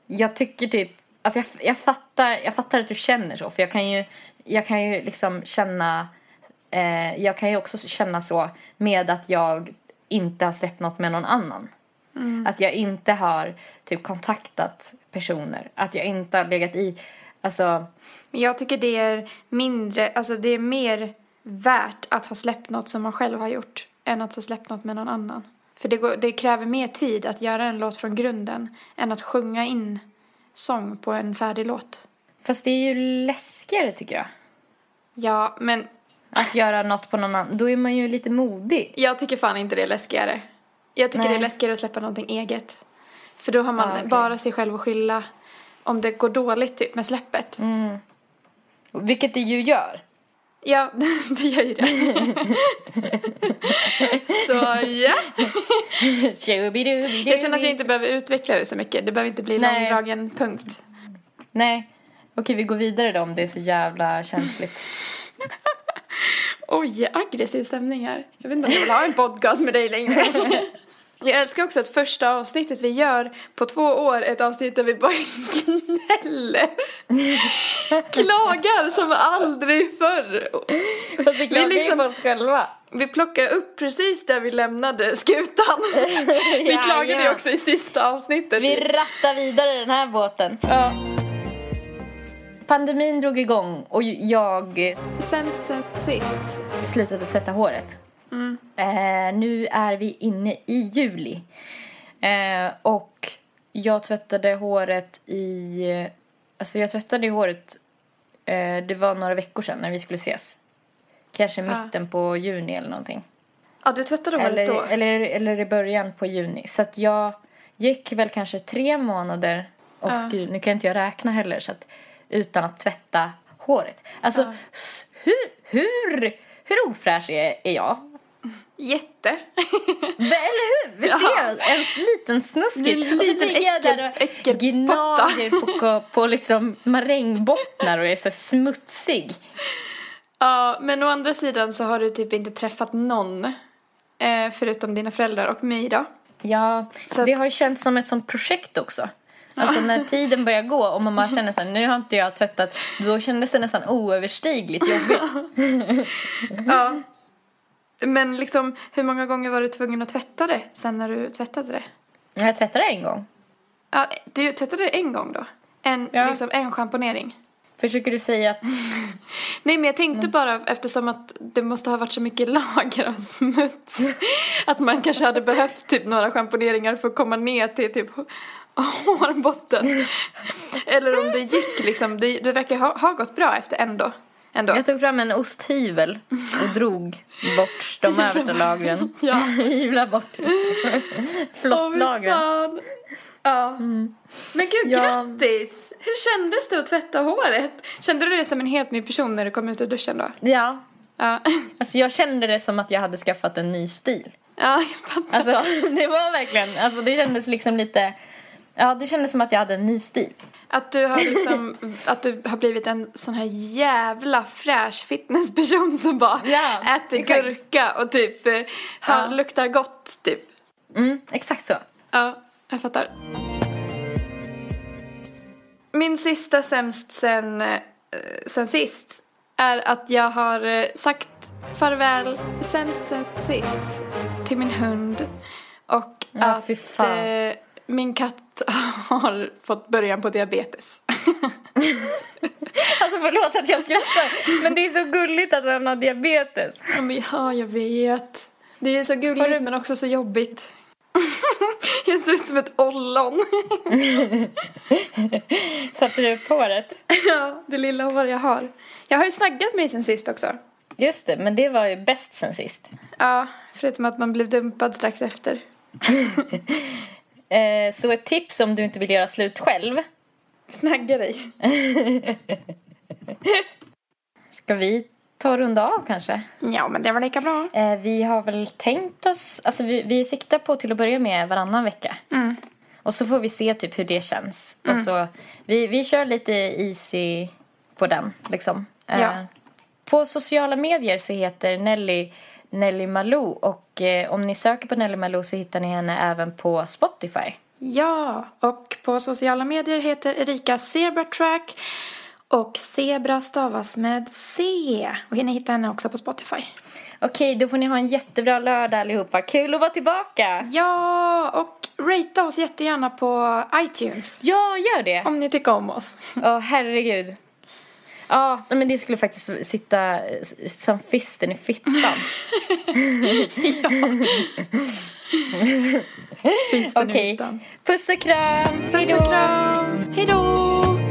jag tycker typ, alltså jag, jag fattar jag fattar att du känner så, för jag kan ju jag kan ju liksom känna eh, jag kan ju också känna så med att jag inte har släppt något med någon annan. Mm. Att jag inte har typ kontaktat personer, att jag inte har legat i, alltså, men jag tycker det är mindre, alltså det är mer värt att ha släppt något som man själv har gjort än att ha släppt något med någon annan. För det, går, det kräver mer tid att göra en låt från grunden än att sjunga in sång på en färdig låt. Fast det är ju läskigare, tycker jag. Ja, men att göra något på någon annan, då är man ju lite modig. Jag tycker fan inte det är läskigare. Jag tycker Nej. det är läskigare att släppa någonting eget. För då har man ah, okay. bara sig själv att skylla om det går dåligt typ, med släppet. Mm. Vilket det ju gör. Ja, det gör ju det. Så ja. Jag känner att jag inte behöver utveckla det så mycket. Det behöver inte bli Nej. långdragen punkt. Nej. Okej, vi går vidare då om det är så jävla känsligt. Oj, aggressiv stämning här. Jag vet inte om jag vill ha en podcast med dig längre. Jag älskar också att första avsnittet vi gör på två år är ett avsnitt där vi bara gnäller. Klagar som aldrig förr. Fast vi klagar liksom, på oss själva. Vi plockar upp precis där vi lämnade skutan. Vi ja, klagade ja. också i sista avsnittet. Vi rattar vidare den här båten. Ja. Pandemin drog igång och jag sen, sen sist slutade tvätta håret. Mm. Eh, nu är vi inne i juli. Eh, och jag tvättade håret i... Alltså jag tvättade håret... Eh, det var några veckor sedan när vi skulle ses. Kanske ah. mitten på juni eller någonting. Ja, ah, du tvättade håret eller, då? Eller, eller i början på juni. Så att jag gick väl kanske tre månader. Och ah. nu kan inte jag räkna heller. Så att, utan att tvätta håret. Alltså ah. hur, hur, hur ofräsch är, är jag? Jätte. Eller hur? Visst är jag en liten snuskis. Och så ligger jag där och gnager på, på liksom marängbottnar och är så smutsig. Ja, men å andra sidan så har du typ inte träffat någon eh, förutom dina föräldrar och mig då. Ja, så det har känts som ett sånt projekt också. Alltså när tiden börjar gå och man bara känner såhär, nu har inte jag tvättat, då kändes det nästan oöverstigligt jobbigt. Ja. Men liksom, hur många gånger var du tvungen att tvätta det sen när du tvättade det? Jag tvättade en gång. Ja, du tvättade det en gång då? En, ja. liksom, en schamponering? Försöker du säga att... Nej, men jag tänkte mm. bara, eftersom att det måste ha varit så mycket lager av smuts. Att man kanske hade behövt typ några schamponeringar för att komma ner till typ hårbotten. Eller om det gick liksom. Det, det verkar ha, ha gått bra efter ändå. Ändå. Jag tog fram en osthyvel och drog bort de översta lagren. Ja. Hyvla bort flottlagren. Oh, ja. Mm. Men gud, ja. Grattis! Hur kändes det att tvätta håret? Kände du det som en helt ny person när du kom ut ur duschen då? Ja. ja. Alltså jag kände det som att jag hade skaffat en ny stil. Ja, jag fattar. Alltså det var verkligen, alltså det kändes liksom lite... Ja, det kändes som att jag hade en ny stil. Att du har liksom, att du har blivit en sån här jävla fräsch fitnessperson som bara yeah, äter exakt. gurka och typ ja. har, luktar gott typ. Mm, exakt så. Ja, jag fattar. Min sista sämst sen, sen sist är att jag har sagt farväl sämst sen sist till min hund. Och ja, att... Fy fan. Min katt har fått början på diabetes. Alltså förlåt att jag skrattar. Men det är så gulligt att han har diabetes. Ja, jag vet. Det är så gulligt du... men också så jobbigt. Jag ser ut som ett ollon. Satte du upp håret? Ja, det lilla hår jag har. Jag har ju snaggat mig sen sist också. Just det, men det var ju bäst sen sist. Ja, förutom att man blev dumpad strax efter. eh, så ett tips om du inte vill göra slut själv. Snagga dig. Ska vi ta runda av kanske? Ja, men det var lika bra. Eh, vi har väl tänkt oss... Alltså vi, vi siktar på till att börja med varannan vecka. Mm. Och så får vi se typ hur det känns. Mm. Och så, vi, vi kör lite easy på den liksom. Eh, ja. På sociala medier så heter Nelly Nelly Malou. Och eh, om ni söker på Nelly Malou så hittar ni henne även på Spotify. Ja, och på sociala medier heter Erika Zebratrack. Och Zebra stavas med C. Och ni hittar henne också på Spotify. Okej, då får ni ha en jättebra lördag allihopa. Kul att vara tillbaka. Ja, och ratea oss jättegärna på iTunes. Ja, gör det. Om ni tycker om oss. Åh, oh, herregud. Ja, men det skulle faktiskt sitta som fisten i fittan. Ja. Fisten i fittan. Okej, puss och kram. Puss och kram. Hej då.